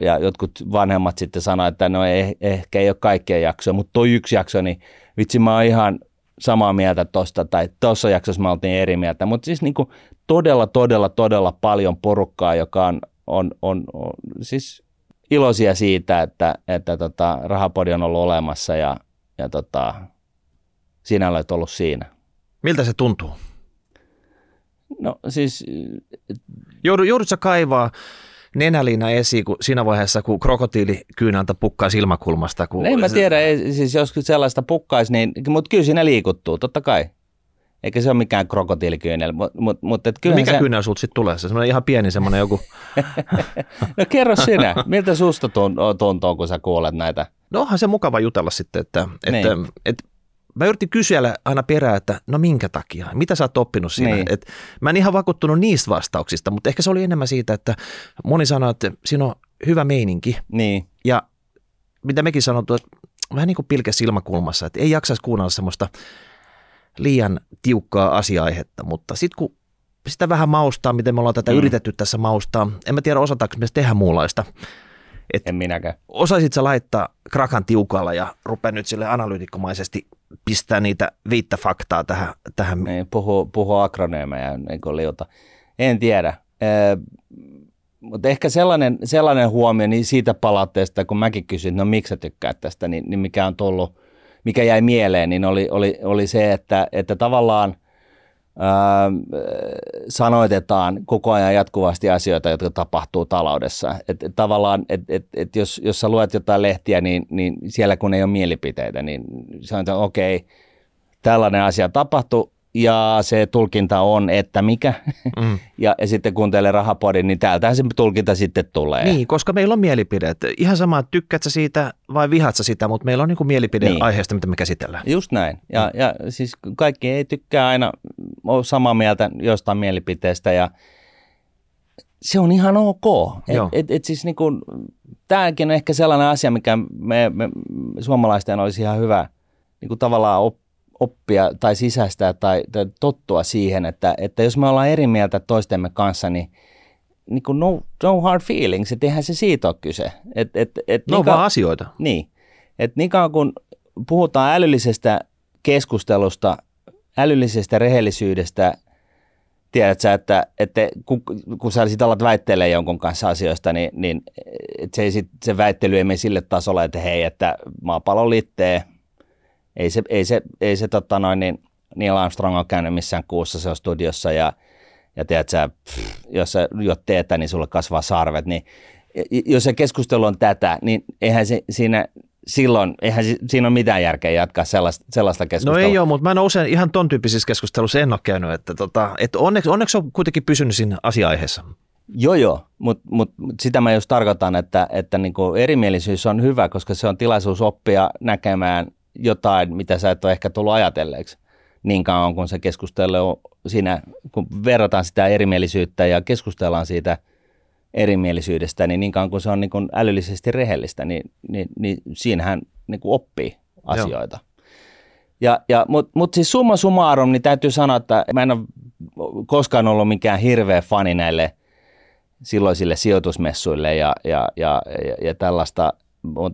ja jotkut vanhemmat sitten sanoo, että no ehkä ei ole kaikkia jaksoja, mutta toi yksi jakso, niin vitsi mä oon ihan samaa mieltä tosta tai tuossa jaksossa mä oltiin eri mieltä, mutta siis niin kuin todella paljon porukkaa, joka on siis iloisia siitä, että Rahapodi on ollut olemassa ja sinä olet ollut siinä. Miltä se tuntuu? No siis joudut sä kaivaa nenäliina esiin siinä vaiheessa, kun krokotiilikyynäntä pukkaisi ilmakulmasta. En mä tiedä, siis joskus sellaista pukkaisi, niin, mutta kyllä siinä liikuttuu, totta kai. Eikä se ole mikään krokotiilikyynel. Mutta mikä se kyynel sut sitten tulee? Se on ihan pieni semmoinen joku. No kerro sinä, miltä susta tuntuu, kun sä kuulet näitä? No onhan se mukava jutella sitten, että mä yritin kysyä aina perään, että no minkä takia, mitä sä oot oppinut siinä. Niin. Et mä en ihan vakuuttunut niistä vastauksista, mutta ehkä se oli enemmän siitä, että moni sanoi, että siinä on hyvä meininki. Niin. Ja mitä mekin sanottu, vähän niin kuin pilkes silmäkulmassa, että ei jaksaisi kuunnella semmoista liian tiukkaa asiaaihetta, mutta sitten kun sitä vähän maustaa, miten me ollaan tätä yritetty tässä maustaa, en mä tiedä osataanko me tehdä muunlaista. En minäkään. Osaisit sä laittaa krakan tiukalla ja rupea nyt sille analyytikkomaisesti pistää niitä 5 faktaa tähän. Niin, puhua akroneemeja, niin kuin liuta. En tiedä. Mutta ehkä sellainen huomio niin siitä palautteesta, kun mäkin kysyin, no miksi sä tykkäät tästä, niin mikä on tullut, mikä jäi mieleen, niin oli se, että tavallaan sanoitetaan koko ajan jatkuvasti asioita, jotka tapahtuu taloudessa. Et tavallaan, et jos sä luet jotain lehtiä, niin siellä kun ei ole mielipiteitä, niin sanotaan, okei, tällainen asia tapahtui ja se tulkinta on, että mikä. Ja sitten kun teille Rahapodin, niin täältähän se tulkinta sitten tulee. Niin, koska meillä on mielipide. Ihan sama, tykkäät sä siitä vai vihaat sä sitä, mutta meillä on niin kuin mielipide aiheesta, mitä me käsitellään. Just näin. Ja siis kaikki ei tykkää aina ole samaa mieltä jostain mielipiteestä ja se on ihan ok. Siis niin kuin, tämäkin on ehkä sellainen asia, mikä me suomalaisten olisi ihan hyvä niin kuin tavallaan oppia tai sisäistää tai tottua siihen, että jos me ollaan eri mieltä toistemme kanssa, niin kuin no hard feelings, että eihän se siitä ole kyse. No vaan asioita. Niin, että niin kauan kun puhutaan älyllisestä keskustelusta, älyllisestä rehellisyydestä, tiedät sä, että kun sä sit alat väittelemään jonkun kanssa asioista, niin se väittely ei mene sille tasolle, että hei, että maapallo liittee. Ei se Neil Armstrong on käynyt missään kuussa, se on studiossa ja tiedät sä, jos sä juot teetä, niin sulle kasvaa sarvet. Niin, jos se keskustelu on tätä, niin eihän siinä ole mitään järkeä jatkaa sellaista keskustelua. No ei ole, mutta mä en ole usein ihan ton tyyppisissä keskustelussa en ole käynyt, että onneksi on kuitenkin pysynyt siinä asia-aiheessa. Joo, mutta sitä mä just tarkoitan, että niinku erimielisyys on hyvä, koska se on tilaisuus oppia näkemään jotain, mitä sä et ole ehkä tullut ajatelleeksi niin kauan, kun se keskustelu siinä, kun verrataan sitä erimielisyyttä ja keskustellaan siitä erimielisyydestä, niin kauan, kun se on niin kuin älyllisesti rehellistä, niin siinähän niin kuin oppii asioita. Mutta siis summa summarum, niin täytyy sanoa, että mä en ole koskaan ollut mikään hirveä fani näille silloisille sijoitusmessuille ja tällaista,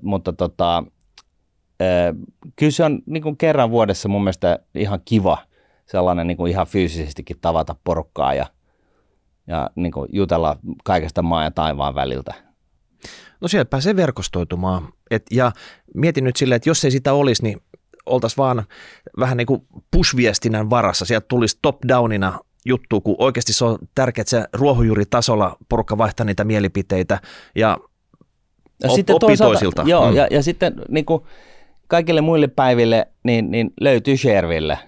mutta kyllä se on niin kuin kerran vuodessa mun mielestä ihan kiva sellainen niin kuin ihan fyysisestikin tavata porukkaa ja niin kuin jutella kaikesta maan ja taivaan väliltä. No siellä pääsee verkostoitumaan. Ja mietin nyt silleen, että jos ei sitä olisi, niin oltaisiin vaan vähän niin kuin push-viestinnän varassa. Sieltä tulisi top-downina juttu, kun oikeasti se on tärkeää, että se ruohonjuuritasolla porukka vaihtaa niitä mielipiteitä ja Oppii toisilta. Joo, ja sitten niin kuin kaikille muille päiville niin löytyy Shareville.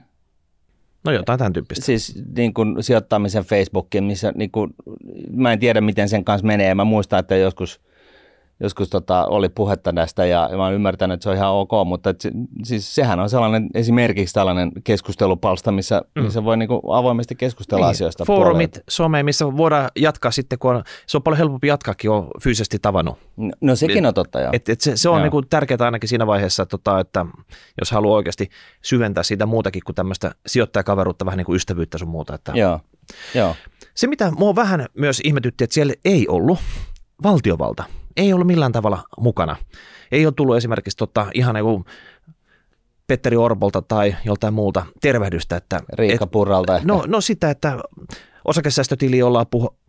No jotain tämän tyyppistä. Siis niin kuin sijoittamisen Facebookiin, missä niin kuin, mä en tiedä miten sen kanssa menee. Mä muistan, että joskus oli puhetta näistä ja mä oon ymmärtänyt, että se on ihan ok, mutta siis sehän on sellainen esimerkiksi tällainen keskustelupalsta, missä voi niin kuin avoimesti keskustella asioista. Foorumit, some, missä voidaan jatkaa sitten, kun se on paljon helpompi jatkaakin, on fyysisesti tavannut. No sekin on totta, joo. Se on niin kuin tärkeää ainakin siinä vaiheessa, että jos haluaa oikeasti syventää siitä muutakin kuin tämmöistä sijoittajakaveruutta, vähän niin kuin ystävyyttä sun muuta. Että joo. Se, mitä mua vähän myös ihmetytti, että siellä ei ollut valtiovalta. Ei ollut millään tavalla mukana. Ei ole tullut esimerkiksi ihan joku Petteri Orpolta tai joltain muulta tervehdystä. Että Riikka Purralta ehkä. No sitä, että osakesäästötili ollaan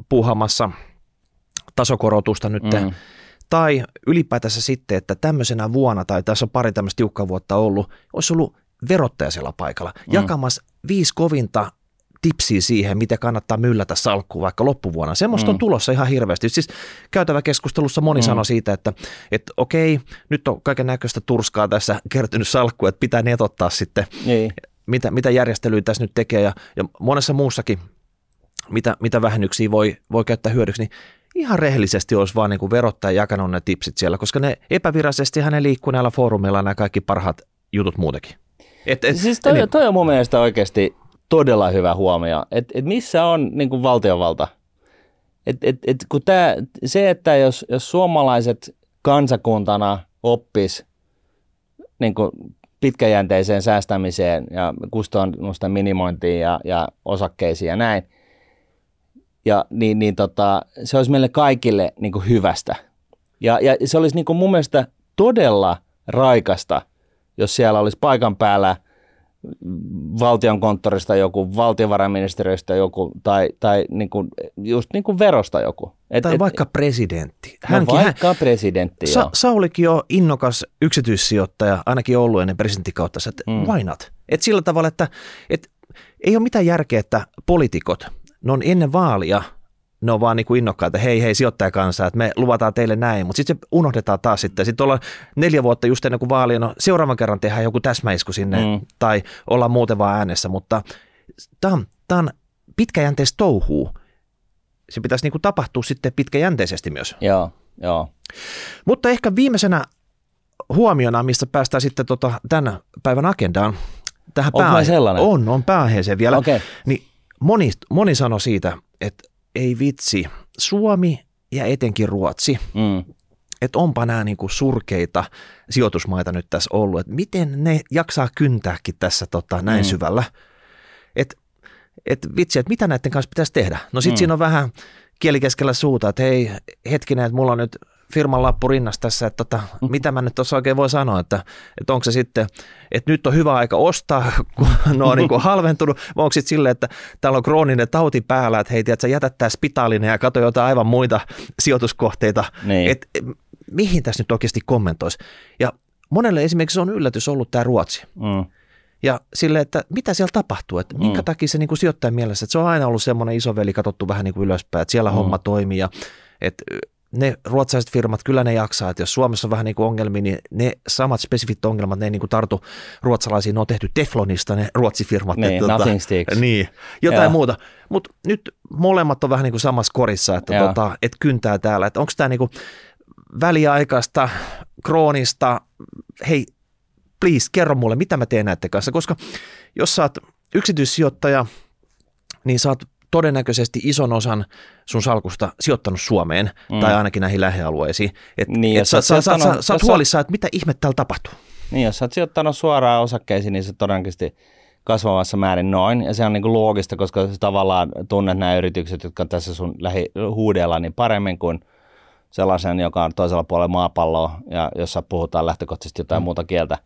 puuhaamassa tasokorotusta nyt. Tai ylipäätänsä sitten, että tämmöisenä vuonna tai tässä on pari tämmöistä tiukkaa vuotta ollut, olisi ollut verottaja siellä paikalla jakamassa 5 kovinta tipsiä siihen, mitä kannattaa myllätä salkkuun vaikka loppuvuonna. Semmoista on tulossa ihan hirveästi. Siis käytävä keskustelussa moni sanoi siitä, että okei, nyt on kaiken näköistä turskaa tässä kertynyt salkkuun, että pitää netottaa sitten, mitä järjestelyä tässä nyt tekee. Ja monessa muussakin, mitä vähennyksiä voi käyttää hyödyksi, niin ihan rehellisesti olisi vaan niin kuin verottaja jakanut ne tipsit siellä, koska ne epävirallisesti ne liikkuu näillä foorumeilla nämä kaikki parhaat jutut muutenkin. Siis toi on mun mielestä oikeasti todella hyvä huomio, että missä on niin kuin valtiovalta. Kun se, että jos suomalaiset kansakuntana oppis niin kuin pitkäjänteiseen säästämiseen ja kustannusten minimointiin ja osakkeisiin ja näin, se olisi meille kaikille niin kuin hyvästä. Ja se olisi niin kuin mun mielestä todella raikasta, jos siellä olisi paikan päällä valtionkonttorista joku, valtiovarainministeriöstä joku tai niinku, just niinku verosta joku. Tai vaikka presidentti. Presidentti, joo. Saulikin on innokas yksityissijoittaja, ainakin ollut ennen presidenttikautta, että why not? Et sillä tavalla, että ei ole mitään järkeä, että poliitikot, ne on ennen vaalia, ne on vaan niinku innokkaita, hei sijoittajakansaa, että me luvataan teille näin, mutta sitten se unohdetaan taas sitten. Sitten ollaan 4 vuotta just ennen kuin vaalia, no seuraavan kerran tehdään joku täsmäisku sinne tai ollaan muuten vaan äänessä, mutta tämä on pitkäjänteistä touhuu. Se pitäisi niinku tapahtua sitten pitkäjänteisesti myös. Joo. Mutta ehkä viimeisenä huomiona, mistä päästään sitten tämän päivän agendaan, tähän on pääaiheeseen vielä, okay. Niin moni sanoi siitä, että ei vitsi, Suomi ja etenkin Ruotsi, että onpa nämä niinku surkeita sijoitusmaita nyt tässä ollut, että miten ne jaksaa kyntääkin tässä näin syvällä, että vitsi, mitä näiden kanssa pitäisi tehdä. No sitten siinä on vähän kieli keskellä suuta, että hei hetkinen, että mulla on nyt firman lappu rinnassa tässä, että mitä mä nyt tuossa oikein voi sanoa, että onko se sitten, että nyt on hyvä aika ostaa, kun ne on niin kuin halventunut, vai onko sitten silleen, että täällä on krooninen tauti päällä, että hei, tiedätkö, jätä tämä spitaalinen ja katso jotain aivan muita sijoituskohteita, niin. Että mihin tässä nyt oikeasti kommentoisi. Ja monelle esimerkiksi on yllätys ollut tämä Ruotsi. Ja silleen, että mitä siellä tapahtuu, että minkä takia se niin kuin sijoittajan mielessä, että se on aina ollut semmoinen isoveli katsottu vähän niin kuin ylöspäin, että siellä homma toimii ja että ne ruotsalaiset firmat, kyllä ne jaksaa, että jos Suomessa on vähän niin kuin ongelmia, niin ne samat spesifit ongelmat, ne ei niin kuin tartu ruotsalaisiin, ne on tehty teflonista ne ruotsifirmat. Niin, nothing sticks. Niin, jotain muuta. Mutta nyt molemmat on vähän niin kuin samassa korissa, että et kyntää täällä, että onko tämä niin kuin väliaikaista, kroonista, hei, please, kerro mulle, mitä mä teen näiden kanssa, koska jos sä oot yksityissijoittaja, niin sä oot todennäköisesti ison osan sun salkusta sijoittanut Suomeen tai ainakin näihin lähialueisiin. Niin, sä oot huolissaan, että mitä ihmettä täällä tapahtuu. Niin, jos sä oot sijoittanut suoraan osakkeisiin, niin se todennäköisesti kasvavassa määrin noin. Ja se on niinku loogista, koska sä tavallaan tunnet nämä yritykset, jotka on tässä sun lähihuudeella niin paremmin kuin sellaisen, joka on toisella puolella maapalloa ja jossa puhutaan lähtökohtaisesti jotain muuta kieltä.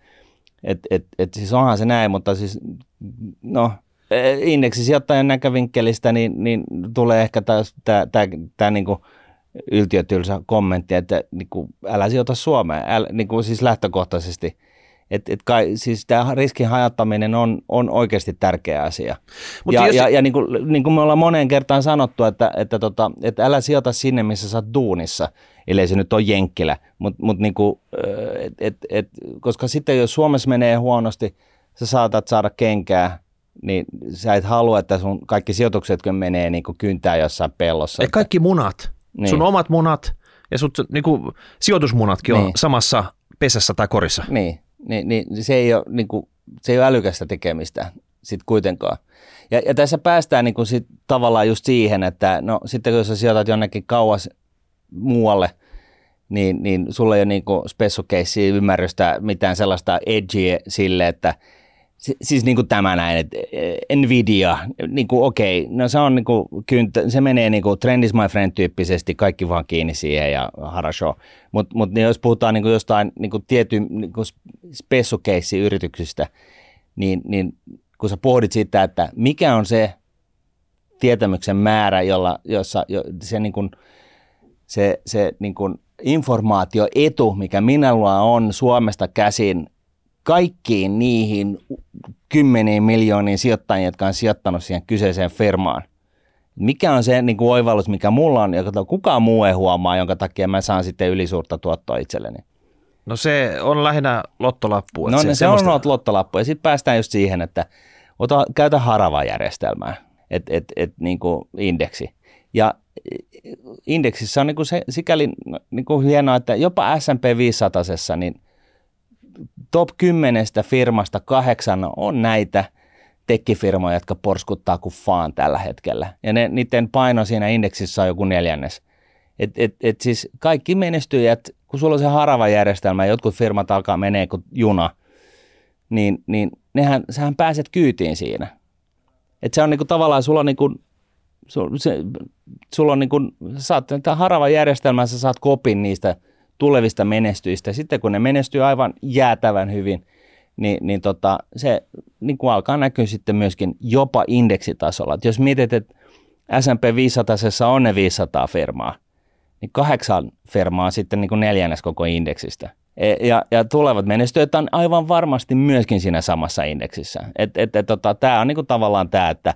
Siis onhan se näin, mutta siis no, indeksisijoittajan näkövinkkelistä niin tulee ehkä tämä niinku yltiötylsä kommentti, että niinku, älä sijoita Suomeen, siis lähtökohtaisesti. Siis tämä riskin hajottaminen on oikeasti tärkeä asia. Ja niin kuin me ollaan moneen kertaan sanottu, että älä sijoita sinne, missä sä oot duunissa, eli se nyt ole jenkkilä. Mut niin kuin, koska sitten jos Suomessa menee huonosti, sä saatat saada kenkää, niin sä et halua, että sun kaikki sijoitukset menee niin kuin kyntää jossain pellossa. Ja kaikki munat, niin. Sun omat munat ja sun niin kuin sijoitusmunatkin niin. On samassa pesässä tai korissa. Niin se ei ole älykästä tekemistä sitten kuitenkaan. Ja tässä päästään niin kuin sit tavallaan just siihen, että no sitten kun sä sijoitat jonnekin kauas muualle, niin sulla ei ole niin kuin spessukeissia ymmärrystä mitään sellaista edgeä sille, että siis niin kuin tämä näin, että Nvidia, niin kuin okei, no se on niin kuin, se menee niin kuin trend is my friend -tyyppisesti, kaikki vaan kiinni siihen ja harasho. Mut niin jos puhutaan niin kuin jostain niin kuin tietyn niin kuin spessukeissi yrityksistä, niin kun sä pohdit sitä, että mikä on se tietämyksen määrä, jossa se niin kuin, se niin kuin informaatioetu, mikä minulla on Suomesta käsin, kaikkiin niihin 10 miljooniin sijoittajiin, jotka on sijoittanut siihen kyseiseen firmaan. Mikä on se niin kuin oivallus, mikä mulla on, joka kukaan muu ei huomaa, jonka takia mä saan sitten ylisuurta tuottoa itselleni? No se on lähinnä lottolappu. No se semmoista... on lottolappu ja sitten päästään just siihen, että käytä haravajärjestelmää, niin kuin indeksi. Ja indeksissä on niin kuin sikäli niin kuin hienoa, että jopa S&P 500:ssa niin top 10 firmasta 8 on näitä tekkifirmoja, jotka porskuttaa kuin faan tällä hetkellä. Ja niiden paino siinä indeksissä on joku 4. Et siis kaikki menestyjät, kun sulla on se haravajärjestelmä ja jotkut firmat alkaa menee kuin juna, niin sähän pääset kyytiin siinä. Et se on niinku tavallaan, sulla on niinku, saat tämän haravajärjestelmän, sä saat kopin niistä tulevista menestyistä. Sitten kun ne menestyy aivan jäätävän hyvin, niin se niin kuin alkaa näkyä sitten myöskin jopa indeksitasolla. Et jos mietit, että S&P 500:ssa on ne 500 firmaa, niin 8 firmaa on sitten niin kuin 4. koko indeksistä. Ja tulevat menestyöt on aivan varmasti myöskin siinä samassa indeksissä. Tämä on niin kuin tavallaan tämä, että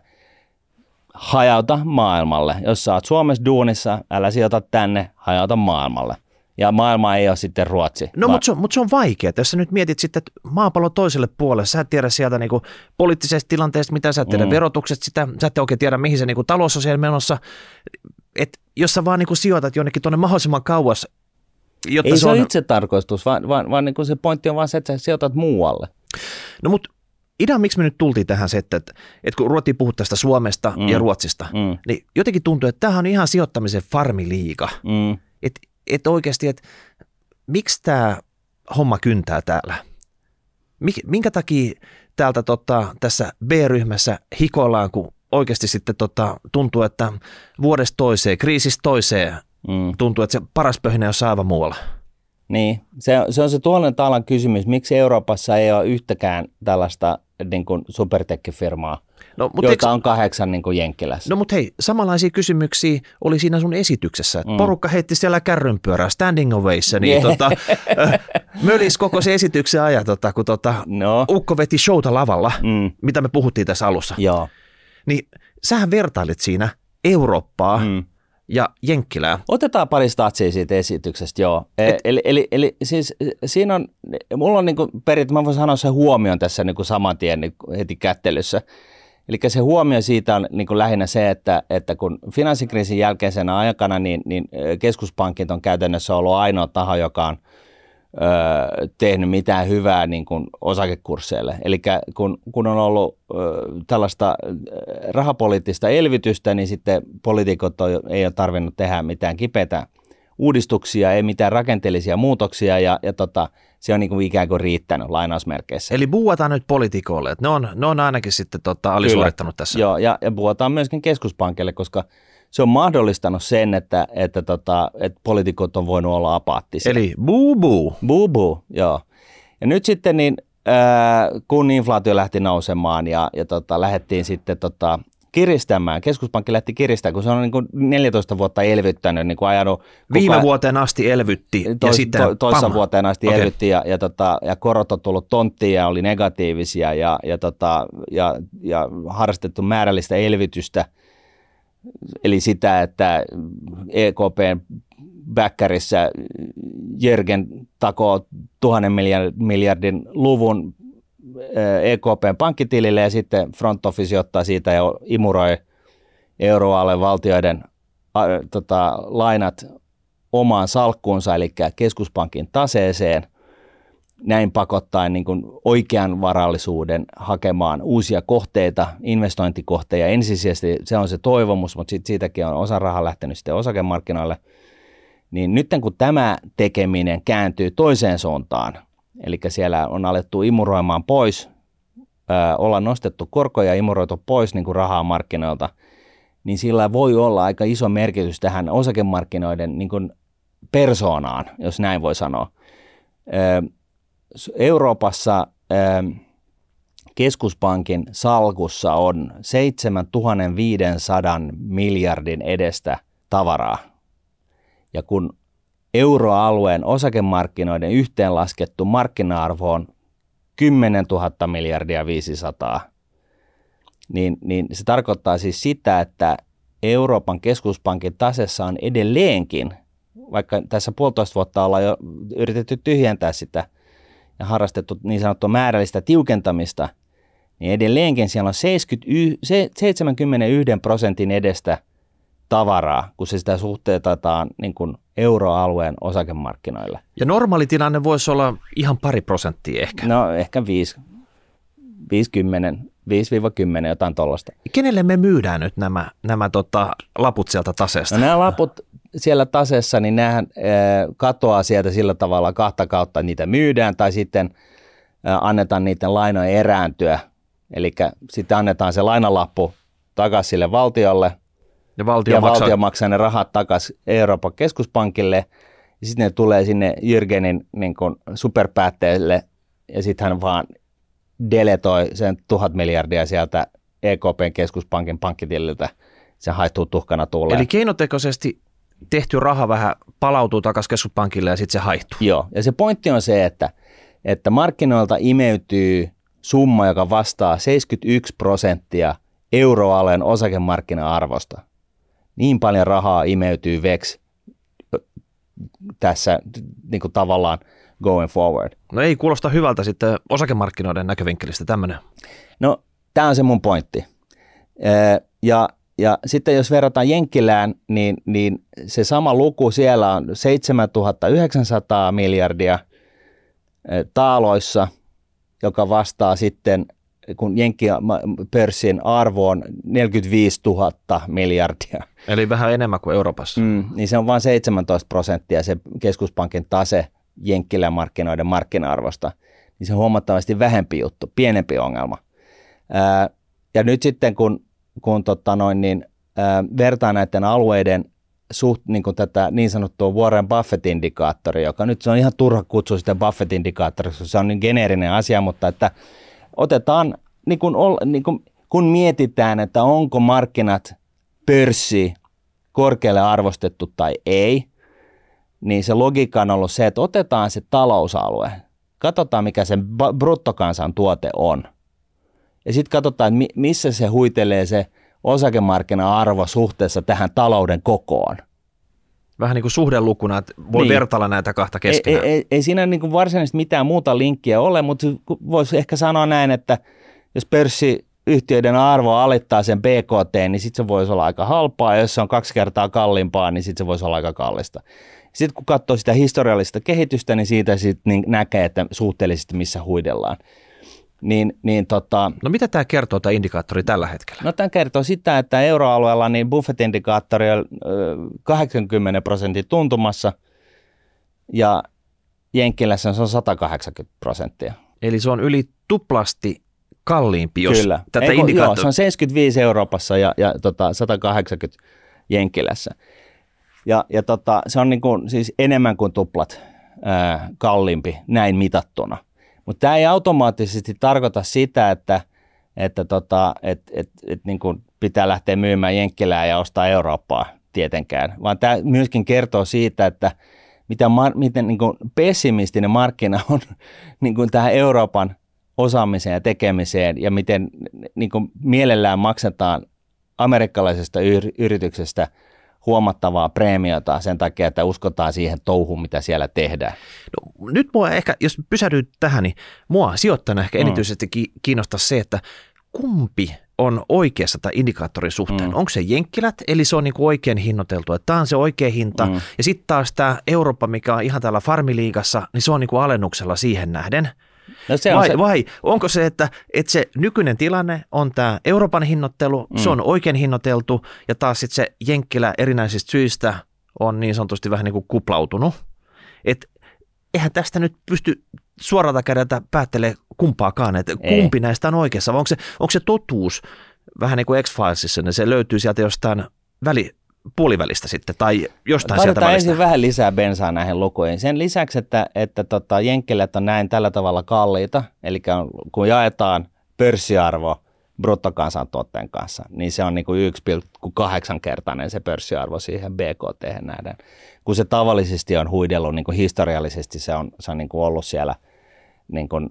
hajauta maailmalle. Jos sä oot Suomessa duunissa, älä sijoita tänne, hajauta maailmalle. Ja maailma ei ole sitten Ruotsi. No, mutta se on vaikeaa. Jos sä nyt mietit sitten, että maapallon toiselle puolelle, sä et tiedä sieltä niinku poliittisesta tilanteesta, mitä sä et tiedä verotuksesta, sitä, sä et oikein tiedä, mihin se niinku talous on siellä menossa. Et jos sä vaan niinku sijoitat jonnekin tuonne mahdollisimman kauas. Jotta ei se on... ole itsetarkoitus, vaan niinku se pointti on vaan se, että sä sijoitat muualle. No mutta idea, miksi me nyt tultiin tähän se, että kun ruotiin puhut tästä Suomesta ja Ruotsista, niin jotenkin tuntuu, että tämähän on ihan sijoittamisen farmiliiga. Että oikeasti, että miksi tämä homma kyntää täällä? Minkä takia täältä tässä B-ryhmässä hikoillaan, kun oikeasti sitten tuntuu, että vuodesta toiseen, kriisistä toiseen tuntuu, että se paras pöhinä on aivan muualla? Niin, se on se tuollainen taalan kysymys. Miksi Euroopassa ei ole yhtäkään tällaista niin kuin supertekkifirmaa, joita on 8 niin kuin Jenkkilässä? No mutta hei, samanlaisia kysymyksiä oli siinä sun esityksessä. Että porukka heitti siellä kärrynpyörää standing ovation, niin mölisi koko se esityksen ajan, kun ukko veti showta lavalla, mitä me puhuttiin tässä alussa. Joo. Niin sähän vertailit siinä Eurooppaa ja Jenkkilää. Otetaan pari statsia siitä esityksestä, joo. Eli siis siinä on, mulla on niin kuin mä voin sanoa se huomioon tässä niin kuin saman tien niin kuin heti kättelyssä. Eli se huomio siitä on niin kuin lähinnä se, että kun finanssikriisin jälkeisenä aikana, niin keskuspankit on käytännössä ollut ainoa taho, joka on tehnyt mitään hyvää niin kuin osakekursseille. Eli kun on ollut tällaista rahapoliittista elvytystä, niin sitten poliitikot ei ole tarvinnut tehdä mitään kipeitä uudistuksia, ei mitään rakenteellisia muutoksia ja se on niin kuin ikään kuin riittänyt lainausmerkeissä. Eli buuataan nyt poliitikoille, että ne on ainakin sitten alisuorittanut tässä. Joo, ja buuataan myöskin keskuspankille, koska se on mahdollistanut sen, että poliitikot on voinut olla apaattisia. Eli buu-buu. Buu-buu, joo. Ja nyt sitten kun inflaatio lähti nousemaan ja lähdettiin sitten kiristämään. Keskuspankki lähti kiristämään, kun se on niin kuin 14 vuotta elvyttänyt. Niin kuin ajanut viime vuoteen asti elvytti ja sitten toissa vuoteen asti elvytti ja korot on tullut tonttiin ja oli negatiivisia ja harrastettu määrällistä elvytystä. Eli sitä, että EKP:n bäkkärissä Jörgen takoo 1 000 miljardin luvun EKP:n pankkitilille ja sitten front office ottaa siitä ja imuroi euroalueen valtioiden lainat omaan salkkuunsa, eli keskuspankin taseeseen, näin pakottaen niin kuin oikean varallisuuden hakemaan uusia kohteita, investointikohteita. Ensisijaisesti se on se toivomus, mutta siitäkin on osa rahaa lähtenyt sitten osakemarkkinoille. Niin nyt kun tämä tekeminen kääntyy toiseen suuntaan, eli siellä on alettu imuroimaan pois, ollaan nostettu korkoja ja imuroitu pois niin kuin rahaa markkinoilta, niin sillä voi olla aika iso merkitys tähän osakemarkkinoiden niin kuin persoonaan, jos näin voi sanoa. Euroopassa keskuspankin salkussa on 7500 miljardin edestä tavaraa. Ja kun euroalueen osakemarkkinoiden yhteenlaskettu markkina-arvo on 10 000 miljardia 500, niin se tarkoittaa siis sitä, että Euroopan keskuspankin tasessa on edelleenkin, vaikka tässä 1,5 vuotta ollaan jo yritetty tyhjentää sitä ja harrastettu niin sanottua määrällistä tiukentamista, niin edelleenkin siellä on 71% edestä tavaraa, kun se sitä suhteutetaan niin kuin euroalueen osakemarkkinoille. Ja normaali tilanne voisi olla ihan 2% ehkä. No ehkä 5-10, jotain tuollaista. Kenelle me myydään nyt nämä laput sieltä taseesta? No nämä laput siellä taseessa, niin nämähän katoaa sieltä sillä tavalla kahta kautta, niitä myydään tai sitten annetaan niiden lainojen erääntyä. Eli sitten annetaan se lainalappu takaisin sille valtiolle. Ja valtio maksaa ne rahat takaisin Euroopan keskuspankille, ja sitten ne tulee sinne Jürgenin niin kuin superpäätteelle, ja sitten hän vaan deletoi sen 1 000 miljardia sieltä EKP:n keskuspankin pankkitililtä. Se haihtuu tuhkana tuuleen. Eli keinotekoisesti tehty raha vähän palautuu takaisin keskuspankille, ja sitten se haihtuu. Joo, ja se pointti on se, että markkinoilta imeytyy summa, joka vastaa 71% euroalueen osakemarkkina-arvosta. Niin paljon rahaa imeytyy veksi tässä niin kuin tavallaan going forward. No ei kuulosta hyvältä sitten osakemarkkinoiden näkövinkkelistä tämmöinen. No tämä on se mun pointti. Ja sitten jos verrataan Jenkkilään, niin se sama luku siellä on 7900 miljardia taaloissa, joka vastaa sitten, kun Jenkkipörssin arvo on 45 000 miljardia. Eli vähän enemmän kuin Euroopassa. Niin se on vain 17% se keskuspankin tase Jenkkilän markkinoiden markkina-arvosta. Niin se on huomattavasti vähempi juttu, pienempi ongelma. Ja nyt sitten kun vertaa näiden alueiden niin kuin tätä niin sanottua Warren Buffett-indikaattori, joka nyt se on ihan turha kutsua sitä Buffett-indikaattoriksi, se on niin geneerinen asia, mutta että otetaan, kun mietitään, että onko markkinat pörssi korkealle arvostettu tai ei, niin se logiikka on ollut se, että otetaan se talousalue, katsotaan mikä se bruttokansantuote on ja sitten katsotaan, että missä se huitelee se osakemarkkina-arvo suhteessa tähän talouden kokoon. Vähän niin kuin suhdelukuna, että voi vertailla näitä kahta keskenään. Ei siinä niin kuin varsinaisesti mitään muuta linkkiä ole, mutta voisi ehkä sanoa näin, että jos pörssiyhtiöiden arvo alittaa sen BKT, niin sitten se voisi olla aika halpaa, ja jos se on 2 kertaa kalliimpaa, niin sitten se voisi olla aika kallista. Sitten kun katsoo sitä historiallista kehitystä, niin siitä sitten näkee, että suhteellisesti missä huidellaan. No mitä tämä kertoo, tämä indikaattori tällä hetkellä? No tämä kertoo sitä, että euroalueella niin Buffett-indikaattori on 80% tuntumassa ja Jenkkilässä se on 180%. Eli se on yli tuplasti kalliimpi, jos kyllä. Tätä indikaattoria... Joo, se on 75 Euroopassa ja 180 Jenkkilässä. Ja se on niin kuin, siis enemmän kuin tuplat kalliimpi näin mitattuna. Mutta tämä ei automaattisesti tarkoita sitä, että että niin kuin pitää lähteä myymään Jenkkilää ja ostaa Eurooppaa tietenkään, vaan tämä myöskin kertoo siitä, että miten niin kuin pessimistinen markkina on niin kuin tähän Euroopan osaamiseen ja tekemiseen ja miten niin kuin mielellään maksetaan amerikkalaisesta yrityksestä huomattavaa preemiota sen takia, että uskotaan siihen touhuun, mitä siellä tehdään. No, nyt mua ehkä, jos pysähdyt tähän, niin mua sijoittajana ehkä erityisesti kiinnostaa se, että kumpi on oikeassa tai indikaattorin suhteen. Onko se jenkkilät, eli se on niin kuin oikein hinnoiteltu, että tämä on se oikea hinta, ja sitten taas tämä Eurooppa, mikä on ihan täällä farmiliigassa, niin se on niin kuin alennuksella siihen nähden. No se on vai onko se, että se nykyinen tilanne on tämä Euroopan hinnoittelu, se on oikein hinnoiteltu ja taas sitten se jenkkilä erinäisistä syistä on niin sanotusti vähän niin kuin kuplautunut. Et eihän tästä nyt pysty suoralta kädeltä päättelemään kumpaakaan, että kumpi näistä on oikeassa vai onko se totuus vähän niin kuin X-Filesissa, niin se löytyy sieltä jostain puolivälistä sitten tai jostain sieltä välistä. Tarvitaan ensin vähän lisää bensaa näihin lukuihin. Sen lisäksi, että jenkkilät on näin tällä tavalla kalliita, eli kun jaetaan pörssiarvo bruttokansantuotteen kanssa, niin se on niin kuin 1,8-kertainen se pörssiarvo siihen BKT nähden. Kun se tavallisesti on huidellut, niin kuin historiallisesti se on niin kuin ollut siellä niin kuin,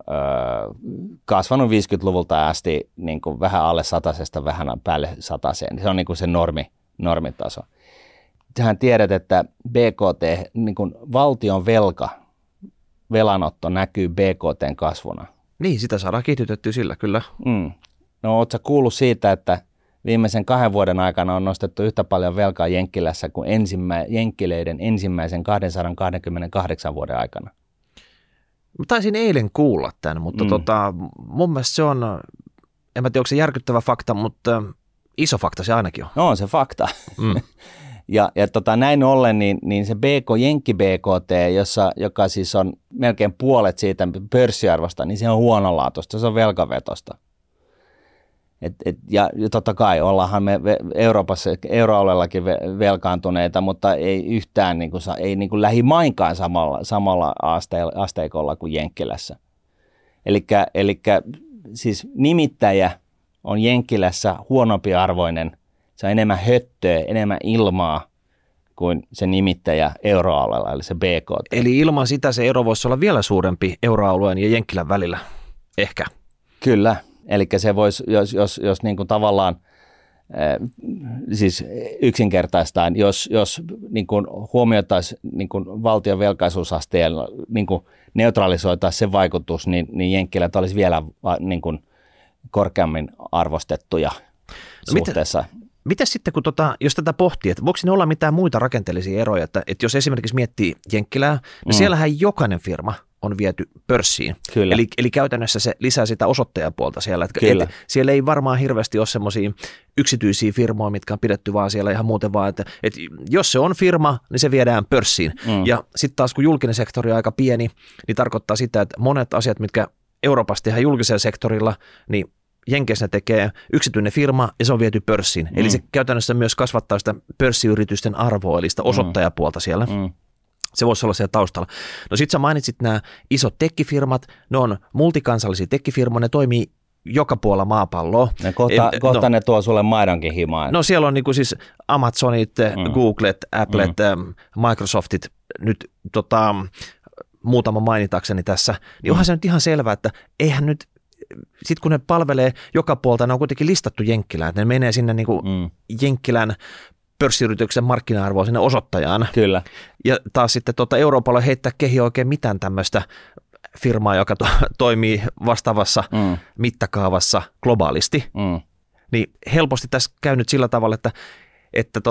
kasvanut 50-luvulta asti niin kuin vähän alle satasesta vähän päälle sataseen. Se on niin kuin se normitaso. Tähän tiedät, että BKT, niin kuin valtion velanotto näkyy BKT:n kasvuna. Niin, sitä saadaan kiihdytettyä sillä, kyllä. No, ootko kuullut siitä, että viimeisen 2 vuoden aikana on nostettu yhtä paljon velkaa Jenkkilässä kuin Jenkkileiden ensimmäisen 228 vuoden aikana? Mä taisin eilen kuulla tämän, mutta mun mielestä se on, en mä tiedä, onko se järkyttävä fakta, mutta iso fakta se ainakin on. No on se fakta. Ja näin ollen, niin se Jenkki BKT, joka siis on melkein puolet siitä pörssiarvosta, niin se on huonolaatuista, se on velkavetosta. Ja totta kai ollaanhan me Euroopassa, euroalueellakin velkaantuneita, mutta ei yhtään, niin kuin, ei niin kuin lähimainkaan samalla asteikolla kuin Jenkkilässä. Eli siis nimittäjä on Jenkkilässä huonompi arvoinen, se on enemmän höttöä, enemmän ilmaa kuin se nimittäjä euroalueella, eli se BKT. Eli ilman sitä se ero voisi olla vielä suurempi euroalueen ja Jenkkilän välillä, ehkä. Kyllä, eli se voisi, jos niin kuin tavallaan, siis yksinkertaistaan, jos niin kuin huomioitaisiin niin kuin valtion velkaisuusaste ja niin kuin neutralisoitaisiin se vaikutus, niin Jenkkilät olisi vielä niin kuin korkeammin arvostettuja suhteessa. Miten sitten, kun jos tätä pohtii, että voiko ne olla mitään muita rakenteellisia eroja, että jos esimerkiksi miettii Jenkkilää, niin siellähän jokainen firma on viety pörssiin. Eli käytännössä se lisää sitä osoittajapuolta siellä. Että siellä ei varmaan hirveästi ole semmoisia yksityisiä firmoja, mitkä on pidetty vaan siellä ihan muuten vaan, että jos se on firma, niin se viedään pörssiin. Ja sitten taas, kun julkinen sektori on aika pieni, niin tarkoittaa sitä, että monet asiat, mitkä Euroopassa tehdään julkisella sektorilla, niin Jenkeissä tekee yksityinen firma ja se on viety pörssiin. Eli se käytännössä myös kasvattaa sitä pörssiyritysten arvoa, eli sitä osoittajapuolta siellä. Se voisi olla siellä taustalla. No sit sä mainitsit nämä isot tekkifirmat, ne on multikansallisia tekkifirmoja, ne toimii joka puolella maapalloa. Kohta ne tuo sulle maidonkin himaan. No siellä on niinku siis Amazonit, Googlet, Applet, Microsoftit, nyt muutama mainitakseni tässä, niin onhan se nyt ihan selvää, että eihän nyt, sit kun ne palvelee joka puolta, ne on kuitenkin listattu Jenkkilään, että ne menee sinne niinku Jenkkilän pörssiyrityksen markkina-arvoa sinne osoittajaan. Kyllä. Ja taas sitten Euroopalla ei heittää kehi oikein mitään tämmöistä firmaa, joka toimii vastaavassa mittakaavassa globaalisti, niin helposti tässä käy nyt sillä tavalla, että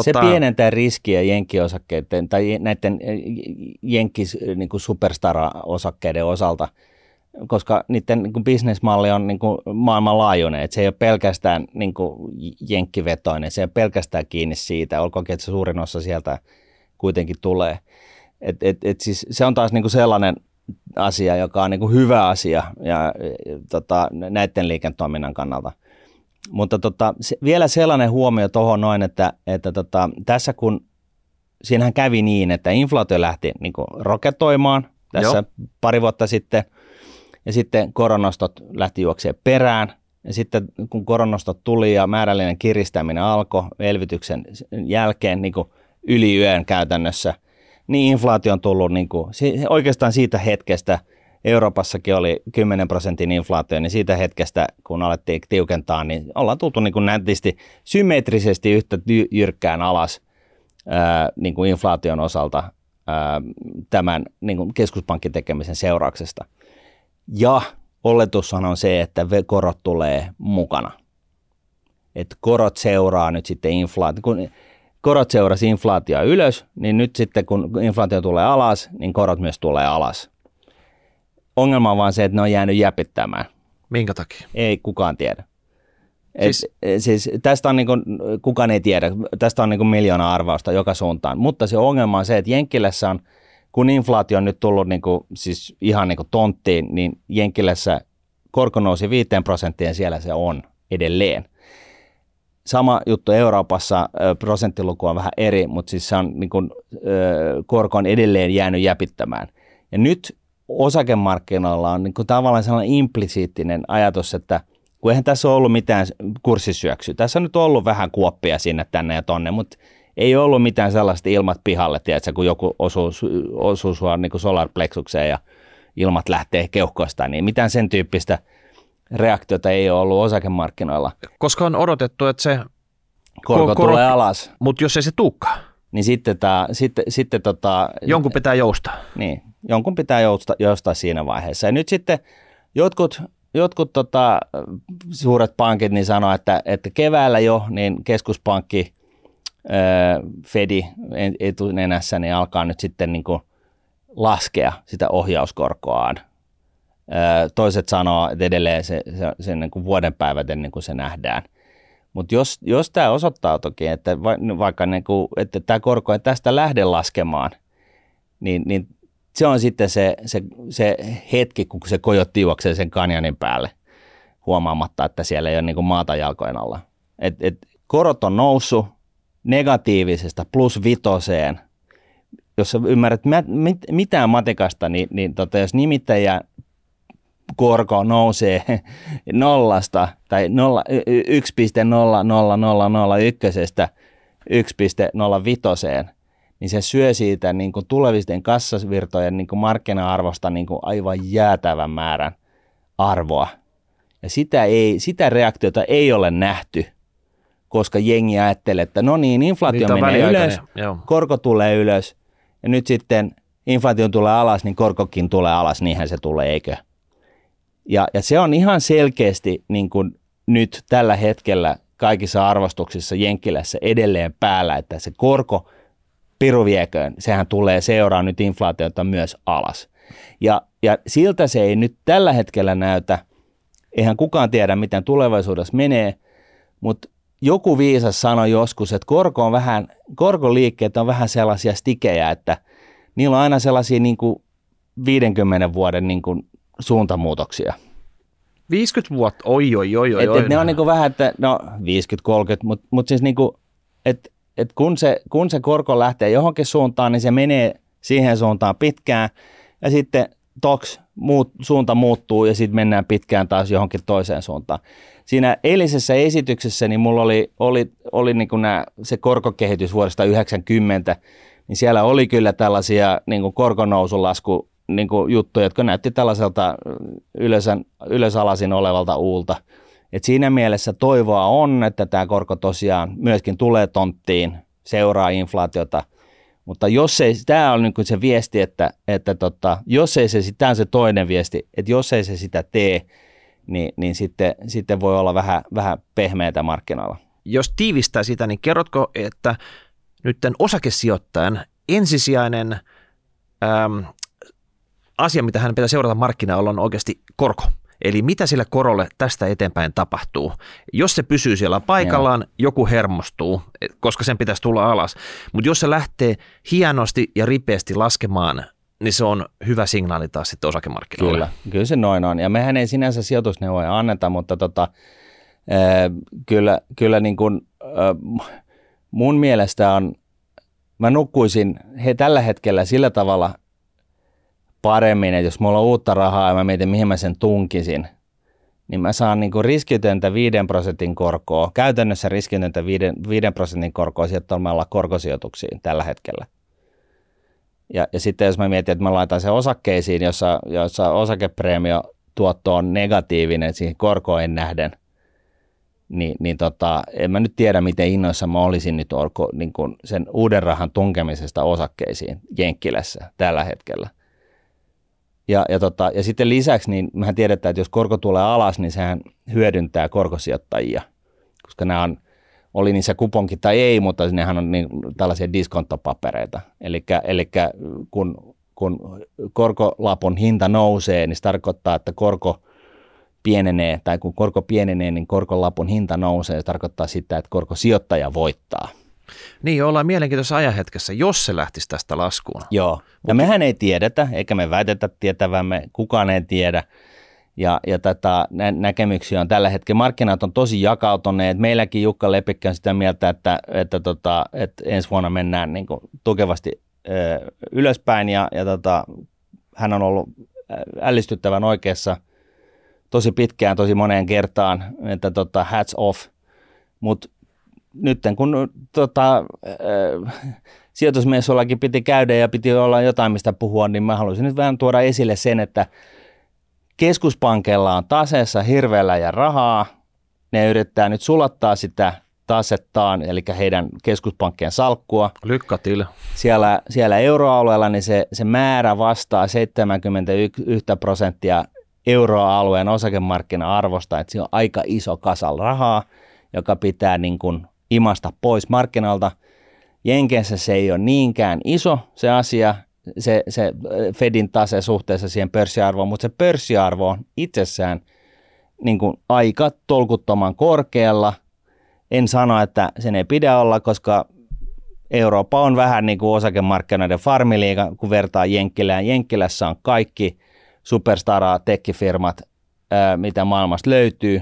se pienentää riskiä jenkkiosakkeiden tai näiden jenkkis niin kuin superstara-osakkeiden osalta, koska niiden niin kuin bisnesmalli on niin kuin maailmanlaajuinen, että se ei ole pelkästään niin kuin jenkkivetoinen, se ei ole pelkästään kiinni siitä, olkoonkin, että se suurin osa sieltä kuitenkin tulee. Siis se on taas niin kuin sellainen asia, joka on niin kuin hyvä asia ja, näiden liiketoiminnan kannalta. Mutta vielä sellainen huomio tuohon noin, että tässä kun siinähän kävi niin, että inflaatio lähti niin kuin roketoimaan tässä pari vuotta sitten ja sitten koronostot lähti juokseen perään Ja sitten kun koronasta tuli ja määrällinen kiristäminen alkoi elvytyksen jälkeen niin kuin yli yön käytännössä, niin inflaatio on tullut niin kuin, oikeastaan siitä hetkestä, Euroopassakin oli 10% inflaatio, niin siitä hetkestä kun alettiin tiukentaa, niin ollaan tultu niin kuin nätisti symmetrisesti yhtä jyrkkään alas niin kuin inflaation osalta tämän niin kuin keskuspankin tekemisen seurauksesta. Ja oletushan on se, että korot tulee mukana. Et korot seuraa nyt sitten inflaatio. Kun korot seurasi inflaatioa ylös, niin nyt sitten kun inflaatio tulee alas, niin korot myös tulee alas. Ongelma on vaan se, että ne on jäänyt jäpittämään. Minkä takia? Ei kukaan tiedä. Siis tästä on niin kuin, kukaan ei tiedä. Tästä on niin kuin 1 miljoonaa arvausta joka suuntaan. Mutta se ongelma on se, että Jenkkilässä on, kun inflaatio on nyt tullut niin kuin, siis ihan niin kuin tonttiin, niin Jenkkilässä korko nousi 5% ja siellä se on edelleen. Sama juttu Euroopassa, prosenttiluku on vähän eri, mutta siis se on, niin kuin, korko on edelleen jäänyt jäpittämään. Ja nyt osakemarkkinoilla on niin kuin tavallaan sellainen implisiittinen ajatus, että kun eihän tässä ole ollut mitään kurssisyöksyä. Tässä on nyt ollut vähän kuoppia sinne tänne ja tonne, mutta ei ollut mitään sellaista ilmat pihalle, tiedätkö, kun joku osuu sua niin kuin solarplexukseen ja ilmat lähtee keuhkoista, niin mitään sen tyyppistä reaktiota ei ole ollut osakemarkkinoilla. Koska on odotettu, että se korko tulee alas. Mutta jos ei se tulekaan. Niin sitten jonkun pitää joustaa. Niin, jonkun pitää joustaa siinä vaiheessa. Ja nyt sitten jotkut suuret pankit niin sanoo, että keväällä jo niin keskuspankki Fedi etunenässä niin alkaa nyt sitten niin kuin laskea sitä ohjauskorkoaan. Toiset sanoo, että edelleen se niin kuin vuoden päivät ennen kuin se nähdään. Mutta jos tämä osoittaa toki, että vaikka niin kuin, että tämä korko ei tästä lähde laskemaan, niin se on sitten se hetki, kun se kojotti juoksee sen kanjanin päälle huomaamatta, että siellä ei ole niin kuin maata jalkojen alla. Et korot on noussut negatiivisesta +5%. Jos sä ymmärrät mitään matikasta, niin jos nimittäjä korko nousee 0 tai 1.0001:stä 1.05, niin se syö siitä niin kuin tulevisten kassavirtojen niin kuin markkina-arvosta niin kuin aivan jäätävän määrän arvoa. Ja sitä reaktiota ei ole nähty, koska jengi ajattelee, että no niin, inflaatio menee ylös, korko tulee ylös ja nyt sitten inflaatio tulee alas, niin korkokin tulee alas, niinhän se tulee, eikö? Ja se on ihan selkeästi niin kuin nyt tällä hetkellä kaikissa arvostuksissa Jenkkilässä edelleen päällä, että se korko piruvieköön, sehän tulee seuraa nyt inflaatiota myös alas. Ja siltä se ei nyt tällä hetkellä näytä, eihän kukaan tiedä miten tulevaisuudessa menee, mutta joku viisas sanoi joskus, että korkoliikkeet on vähän sellaisia stikejä, että niillä on aina sellaisia niin kuin 50 vuoden niin kuin suuntamuutoksia. 50 vuotta, Et ne on niin kuin vähän, että no 50-30, mutta siis niin kuin, että kun se korko lähtee johonkin suuntaan, niin se menee siihen suuntaan pitkään ja sitten suunta muuttuu ja sitten mennään pitkään taas johonkin toiseen suuntaan. Siinä eilisessä esityksessä niin mulla oli niin kuin se korkokehitys vuodesta 1990, niin siellä oli kyllä tällaisia niin kuin korkonousulasku niin kuin juttuja, jotka näytti tällaiselta ylösalasin olevalta uulta. Et siinä mielessä toivoa on, että tämä korko tosiaan myöskin tulee tonttiin, seuraa inflaatiota, mutta tämä on niin kuin se viesti, että jos ei se, tämä on se toinen viesti, että jos ei se sitä tee, niin sitten voi olla vähän pehmeätä markkinoilla. Jos tiivistää sitä, niin kerrotko, että nyt tämän osakesijoittajan ensisijainen asia, mitä hän pitää seurata markkinoilla, on oikeasti korko. Eli mitä sillä korolle tästä eteenpäin tapahtuu? Jos se pysyy siellä paikallaan, joku hermostuu, koska sen pitäisi tulla alas. Mutta jos se lähtee hienosti ja ripeästi laskemaan, niin se on hyvä signaali taas sitten osakemarkkinoille. Kyllä se noin on. Ja mehän ei sinänsä sijoitusneuvoja anneta, mutta kyllä niin kuin, mun mielestä mä nukkuisin tällä hetkellä sillä tavalla paremmin, että jos mulla on uutta rahaa ja mä mietin, mihin mä sen tunkisin, niin mä saan niinku riskitöntä 5% korkoa, käytännössä riskitöntä 5% korkoa sijoittamalla korkosijoituksiin tällä hetkellä. Ja sitten jos mä mietin, että mä laitan sen osakkeisiin, jossa osakepreemio tuotto on negatiivinen siihen korkoon nähden, niin en mä nyt tiedä, miten innoissa mä olisin nyt niin kun sen uuden rahan tunkemisesta osakkeisiin Jenkkilässä tällä hetkellä. Ja sitten lisäksi, niin mehän tiedetään, että jos korko tulee alas, niin sehän hyödyntää korkosijoittajia, koska nämä on, oli niissä kuponki tai ei, mutta nehän on niin, tällaisia diskontopapereita. Eli kun korkolapun hinta nousee, niin se tarkoittaa, että korko pienenee, tai kun korko pienenee, niin korkolapun hinta nousee, se tarkoittaa sitä, että korkosijoittaja voittaa. Niin, ollaan mielenkiintoisessa ajanhetkessä, jos se lähtisi tästä laskuun. Joo, ja mehän ei tiedetä, eikä me väitetä tietävämme, kukaan ei tiedä. Ja näkemyksiä on tällä hetkellä. Markkinat on tosi jakautuneet. Meilläkin Jukka Lepik on sitä mieltä, että ensi vuonna mennään niin kuin tukevasti ylöspäin, ja hän on ollut ällistyttävän oikeassa tosi pitkään, tosi moneen kertaan, että hats off, mut nyt kun sijoitusmessuillakin piti käydä ja piti olla jotain, mistä puhua, niin mä haluaisin nyt vähän tuoda esille sen, että keskuspankilla on taseessa hirveällä ja rahaa. Ne yrittää nyt sulattaa sitä tasettaan, eli heidän keskuspankkien salkkua. Lykkätil. Siellä euroalueella niin se määrä vastaa 71% euroalueen osakemarkkina-arvosta, että se on aika iso kasa rahaa, joka pitää niin kuin imasta pois markkinalta. Jenkeissä se ei ole niinkään iso se asia, se Fedin tase suhteessa siihen pörssiarvoon, mutta se pörssiarvo on itsessään niin kuin aika tolkuttoman korkealla. En sano, että sen ei pidä olla, koska Eurooppa on vähän niin kuin osakemarkkinoiden farmiliiga, kun vertaa Jenkkilään. Jenkkilässä on kaikki superstaraa, tekkifirmat, mitä maailmasta löytyy.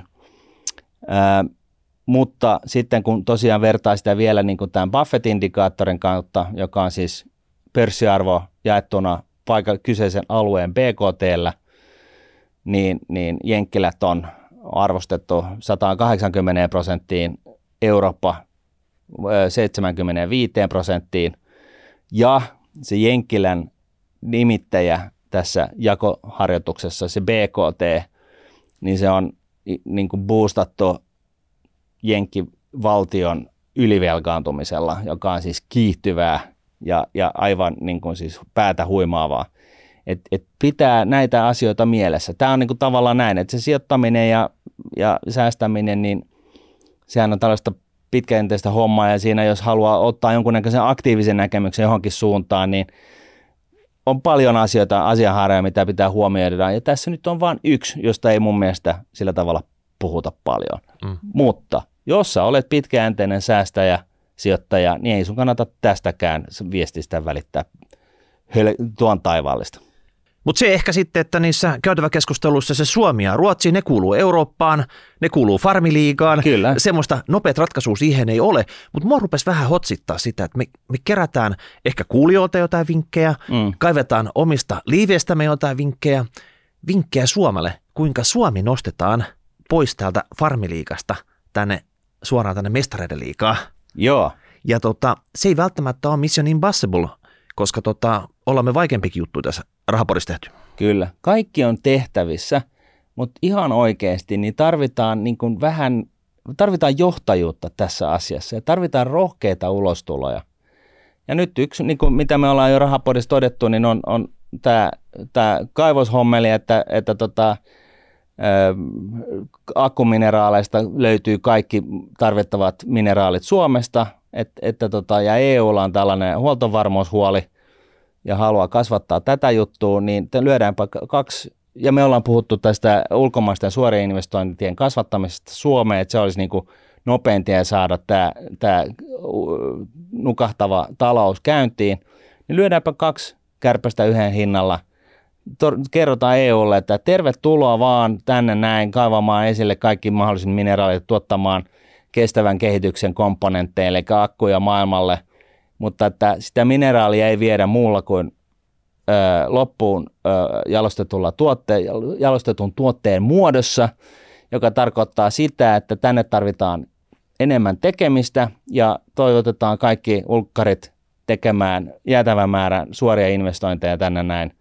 Mutta sitten kun tosiaan vertaa sitä vielä niin kuin tämän Buffett-indikaattorin kautta, joka on siis pörssiarvo jaettuna kyseisen alueen BKT:llä, niin jenkkilät on arvostettu 180%, Eurooppa 75%, ja se jenkkilän nimittäjä tässä jakoharjoituksessa, se BKT, niin se on niin kuin boostattu jenkkivaltion ylivelkaantumisella, joka on siis kiihtyvää ja aivan niin kuin siis päätä huimaavaa. Et pitää näitä asioita mielessä. Tämä on niin kuin tavallaan näin, että se sijoittaminen ja säästäminen, niin sehän on tällaista pitkäjänteistä hommaa, ja siinä jos haluaa ottaa jonkunnäköisen aktiivisen näkemyksen johonkin suuntaan, niin on paljon asioita, asianhaaroja, mitä pitää huomioida, ja tässä nyt on vain yksi, josta ei mun mielestä sillä tavalla puhuta paljon. Mm. Mutta jos sä olet pitkäjänteinen säästäjä, sijoittaja, niin ei sun kannata tästäkään viestistä välittää tuon taivaallista. Mutta se ehkä sitten, että niissä käytäväkeskusteluissa se Suomi ja Ruotsi, ne kuuluu Eurooppaan, ne kuuluu farmiliigaan. Kyllä. Semmoista nopeat ratkaisua siihen ei ole, mutta mua rupesi vähän hotsittaa sitä, että me kerätään ehkä kuulijoilta jotain vinkkejä, kaivetaan omista liiveistämme jotain vinkkejä Suomelle, kuinka Suomi nostetaan pois täältä farmiliigasta suoraan tänne mestareiden liigaan. Joo. Ja se ei välttämättä ole mission impossible, koska ollaan me vaikeampikin juttu tässä Rahapodissa tehty. Kyllä, kaikki on tehtävissä, mutta ihan oikeasti niin tarvitaan niin kuin tarvitaan johtajuutta tässä asiassa ja tarvitaan rohkeita ulostuloja. Ja nyt yksi, niin kuin mitä me ollaan jo Rahapodissa todettu, niin on tämä kaivoshommeli, että akkumineraaleista löytyy kaikki tarvittavat mineraalit Suomesta, ja EUlla on tällainen huoltovarmuushuoli ja haluaa kasvattaa tätä juttua, niin lyödäänpä kaksi, ja me ollaan puhuttu tästä ulkomaisten suorien investointien kasvattamisesta Suomeen, että se olisi niin kuin nopein tie saada tämä nukahtava talous käyntiin, niin lyödäänpä kaksi kärpästä yhden hinnalla. Kerrotaan EUlle, että tervetuloa vaan tänne näin kaivamaan esille kaikki mahdolliset mineraalit, tuottamaan kestävän kehityksen komponentteja, eli akkuja maailmalle, mutta että sitä mineraalia ei viedä muulla kuin loppuun jalostetun tuotteen muodossa, joka tarkoittaa sitä, että tänne tarvitaan enemmän tekemistä ja toivotetaan kaikki ulkkarit tekemään jäätävän määrän suoria investointeja tänne näin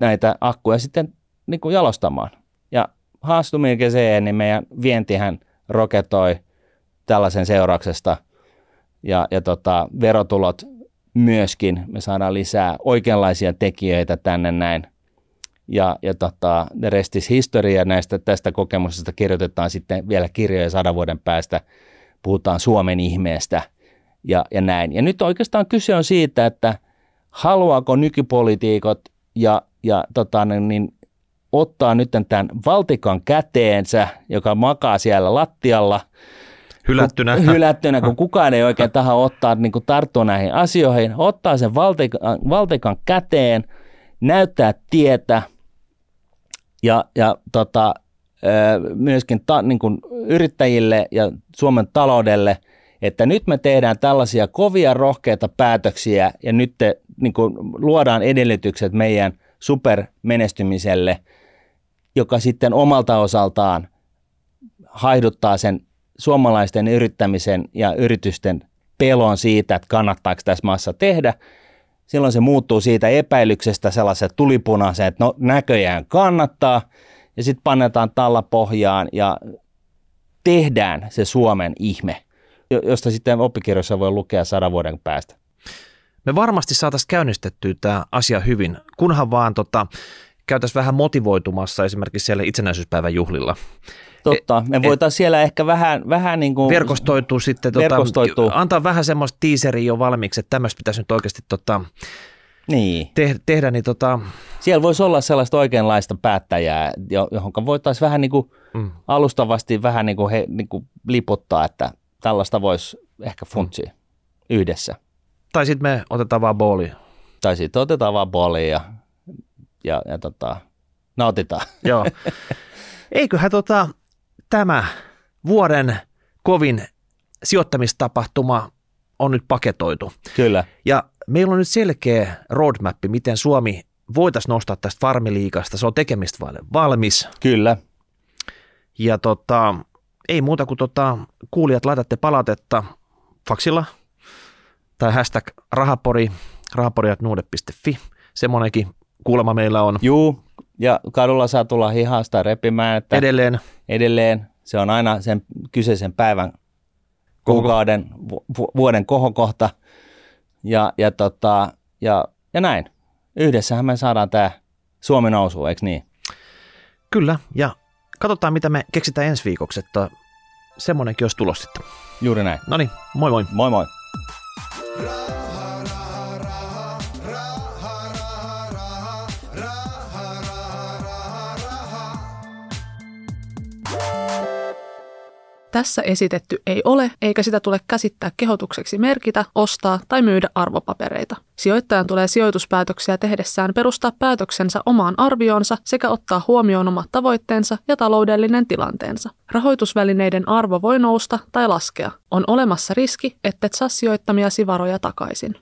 näitä akkuja sitten niin kuin jalostamaan. Ja haastumiseen, niin meidän vientihän roketoi tällaisen seurauksesta ja verotulot myöskin. Me saadaan lisää oikeanlaisia tekijöitä tänne näin. Ja the rest is history, tästä kokemuksesta kirjoitetaan sitten vielä kirjoja 100 vuoden päästä. Puhutaan Suomen ihmeestä ja näin. Ja nyt oikeastaan kyse on siitä, että haluaako nykypoliitikot ottaa nyt tämän valtikan käteensä, joka makaa siellä lattialla. Hylättynä, kun kukaan ei oikein taha ottaa, niin kuin tarttua näihin asioihin. Ottaa sen valtikan käteen, näyttää tietä ja myöskin yrittäjille ja Suomen taloudelle, että nyt me tehdään tällaisia kovia rohkeita päätöksiä ja nyt luodaan edellytykset meidän supermenestymiselle, joka sitten omalta osaltaan haihduttaa sen suomalaisten yrittämisen ja yritysten pelon siitä, että kannattaako tässä maassa tehdä. Silloin se muuttuu siitä epäilyksestä sellaisen tulipunaisen, että no näköjään kannattaa, ja sitten pannetaan talla pohjaan ja tehdään se Suomen ihme, josta sitten oppikirjoissa voi lukea 100 vuoden päästä. Me varmasti saataisiin käynnistettyä tämä asia hyvin, kunhan vaan käytäisiin vähän motivoitumassa esimerkiksi siellä itsenäisyyspäivän juhlilla. Totta, me voitaisiin siellä ehkä vähän niin kuin verkostoitua sitten, antaa vähän semmoista teaseria jo valmiiksi, että tämmöistä pitäisi nyt oikeasti niin tehdä. Siellä voisi olla sellaista oikeanlaista päättäjää, johon voitaisiin vähän niin kuin alustavasti vähän niin kuin liputtaa, että tällaista voisi ehkä funtsia yhdessä. Tai sitten me otetaan vaan booli. Ja nautitaan. Joo. Eiköhän tämä vuoden kovin sijoittamistapahtuma on nyt paketoitu. Kyllä. Ja meillä on nyt selkeä roadmap, miten Suomi voitaisiin nostaa tästä farmiliikasta. Se on tekemistä valmis. Kyllä. Ja ei muuta kuin kuulijat, laitatte palautetta faksilla tai hashtag rahapori@nuude.fi. Semmoinenkin kuulemma meillä on. Juu. Ja kadulla saa tulla hihasta repimään. Että edelleen. Se on aina sen kyseisen päivän, kuukauden, vuoden kohokohta. Ja näin. Yhdessähän me saadaan tämä Suomi nousu, eikö niin? Kyllä. Ja katsotaan, mitä me keksitään ensi viikoksi. Että semmoinenkin olisi tulos sitten. Juuri näin. No niin, moi moi. Moi moi. Tässä esitetty ei ole, eikä sitä tule käsittää kehotukseksi merkitä, ostaa tai myydä arvopapereita. Sijoittajan tulee sijoituspäätöksiä tehdessään perustaa päätöksensä omaan arvioonsa sekä ottaa huomioon omat tavoitteensa ja taloudellinen tilanteensa. Rahoitusvälineiden arvo voi nousta tai laskea. On olemassa riski, ettet saa sijoittamiasi varoja takaisin.